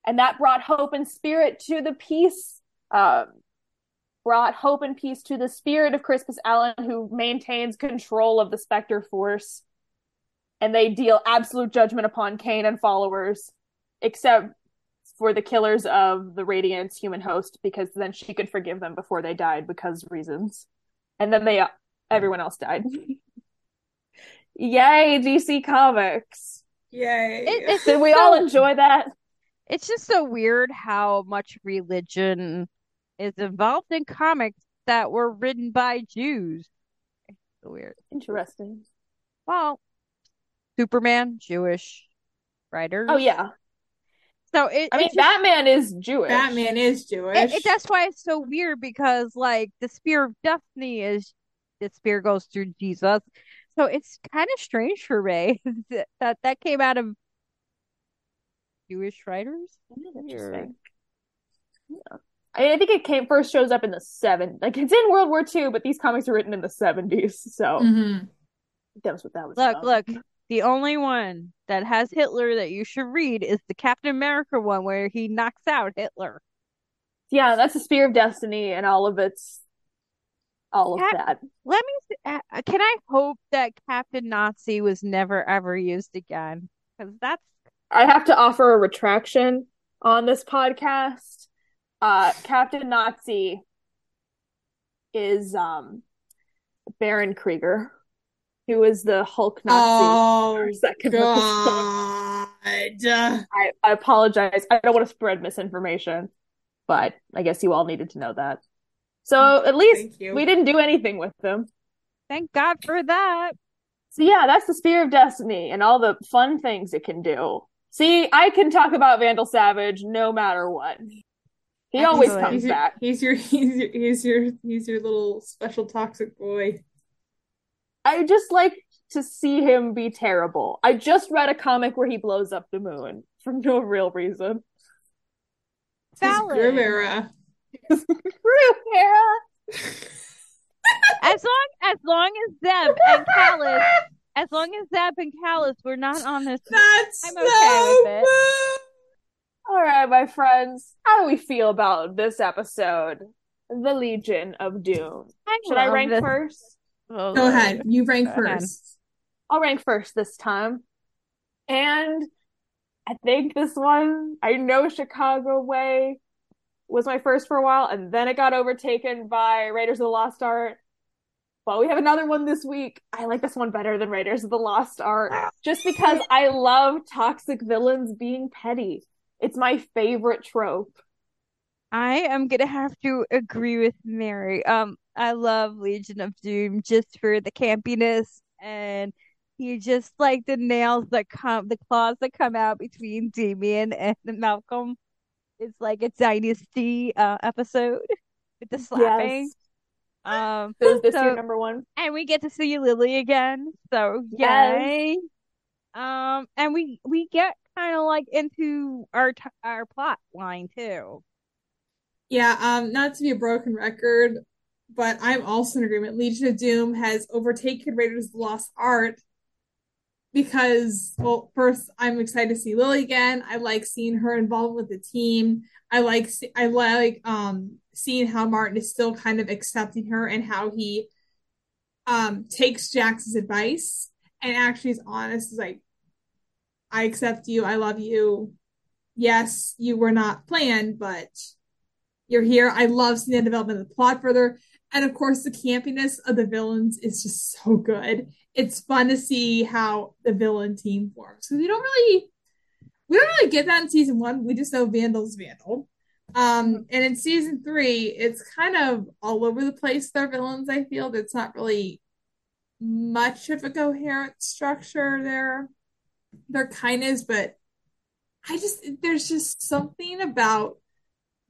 And that brought hope and spirit to the peace. Brought hope and peace to the spirit of Crispus Allen, who maintains control of the Spectre Force. And they deal absolute judgment upon Cain and followers, except for the killers of the Radiant's human host, because then she could forgive them before they died because reasons. And then everyone else died. Yay, DC Comics! Yay! Did we all enjoy that? It's just so weird how much religion is involved in comics that were written by Jews. It's so weird. Interesting. Well, Superman, Jewish writer. Oh, yeah. So Batman is Jewish. Batman is Jewish. That's why it's so weird, because like the Spear of Destiny goes through Jesus. So it's kind of strange for Ray that came out of Jewish writers. Interesting. Yeah. I think it first shows up in the 70s. Like, it's in World War II, but these comics were written in the 70s. So that was what that was. Look. The only one that has Hitler that you should read is the Captain America one, where he knocks out Hitler. Yeah, that's the Spear of Destiny and all of that. Let me. Can I hope that Captain Nazi was never ever used again? Because that's. I have to offer a retraction on this podcast. Captain Nazi is Baron Krieger. Who was the Hulk Nazi? Oh, God. I apologize. I don't want to spread misinformation, but I guess you all needed to know that. So at least we didn't do anything with them. Thank God for that. So yeah, that's the Spear of Destiny and all the fun things it can do. See, I can talk about Vandal Savage no matter what. He always comes back. He's your little special toxic boy. I just like to see him be terrible. I just read a comic where he blows up the moon for no real reason. Groove era. As long as Zeb and Callus were not on this, I'm okay with it. All right, my friends, how do we feel about this episode, The Legion of Doom? Should I rank first? Oh, go ahead. You rank first. I'll rank first this time. And I think this one, I know Chicago way, was my first for a while, and then it got overtaken by Raiders of the Lost Art. Well, we have another one this week. I like this one better than Raiders of the Lost Art, just because I love toxic villains being petty. It's my favorite trope. I am going to have to agree with Mary. I love Legion of Doom just for the campiness, and you just like the nails that come, the claws that come out between Damien and Malcolm. It's like a Dynasty episode with the slapping. Yes. So this year number one, and we get to see Lily again. So yay! Yes. And we get kind of like into our plot line too. Yeah. Not to be a broken record, but I'm also in agreement. Legion of Doom has overtaken Raiders of the Lost Art because, well, first I'm excited to see Lily again. I like seeing her involved with the team. I like seeing how Martin is still kind of accepting her and how he takes Jax's advice and actually is honest. Is like, I accept you. I love you. Yes, you were not planned, but you're here. I love seeing the development of the plot further. And of course, the campiness of the villains is just so good. It's fun to see how the villain team forms. Because we don't really get that in season one. We just know Vandal's Vandal. And in season 3, it's kind of all over the place. Their villains, I feel, that's not really much of a coherent structure there. There kind is, but there's just something about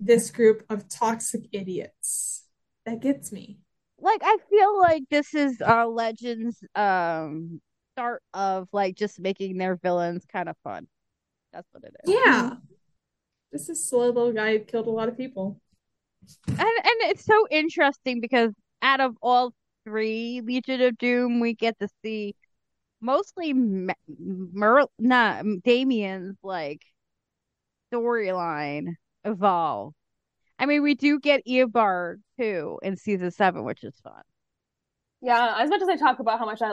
this group of toxic idiots that gets me. Like, I feel like this is our Legends start of like just making their villains kind of fun. That's what it is. Yeah. This slow little guy killed a lot of people. And it's so interesting because out of all 3 Legion of Doom, we get to see mostly Damien's like storyline evolve. I mean, we do get Eobard too in season 7, which is fun. Yeah, as much as I talk about how much I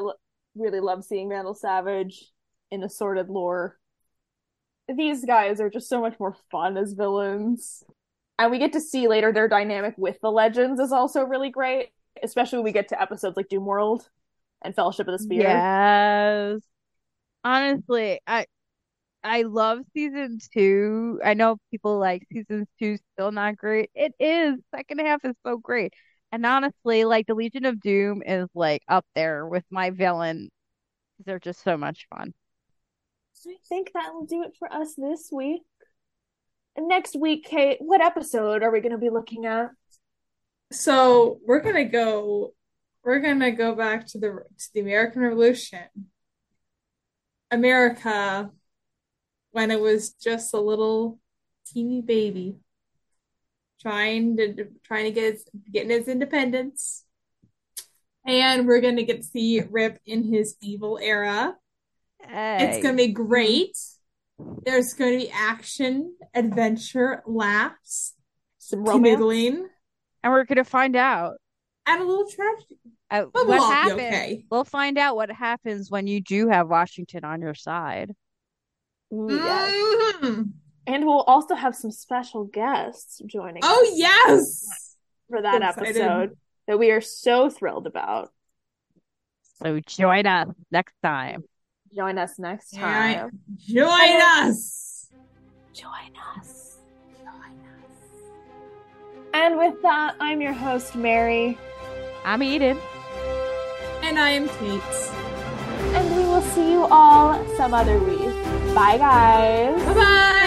really love seeing Vandal Savage in assorted lore, these guys are just so much more fun as villains. And we get to see later their dynamic with the Legends is also really great, especially when we get to episodes like Doomworld and Fellowship of the Spear. Yes. Honestly, I love season 2. I know people like season 2 still not great. It is. Second half is so great. And honestly, like the Legion of Doom is like up there with my villain. They're just so much fun. So I think that will do it for us this week. Next week, Kate, what episode are we going to be looking at? So we're going to go back to the American Revolution. America, when it was just a little teeny baby, trying to get its independence, and we're going to get to see Rip in his evil era. Hey. It's going to be great. There's going to be action, adventure, laughs, some romance, and we're going to find out. And a little tragedy. What happens? Okay. We'll find out what happens when you do have Washington on your side. Yes. Mm-hmm. And we'll also have some special guests joining us. Oh, yes! For that episode that we are so thrilled about. So join us next time. Join us next time. Yeah. Join us. And with that, I'm your host, Mary. I'm Eden. And I am Kate. And we will see you all some other week. Bye, guys. Bye-bye.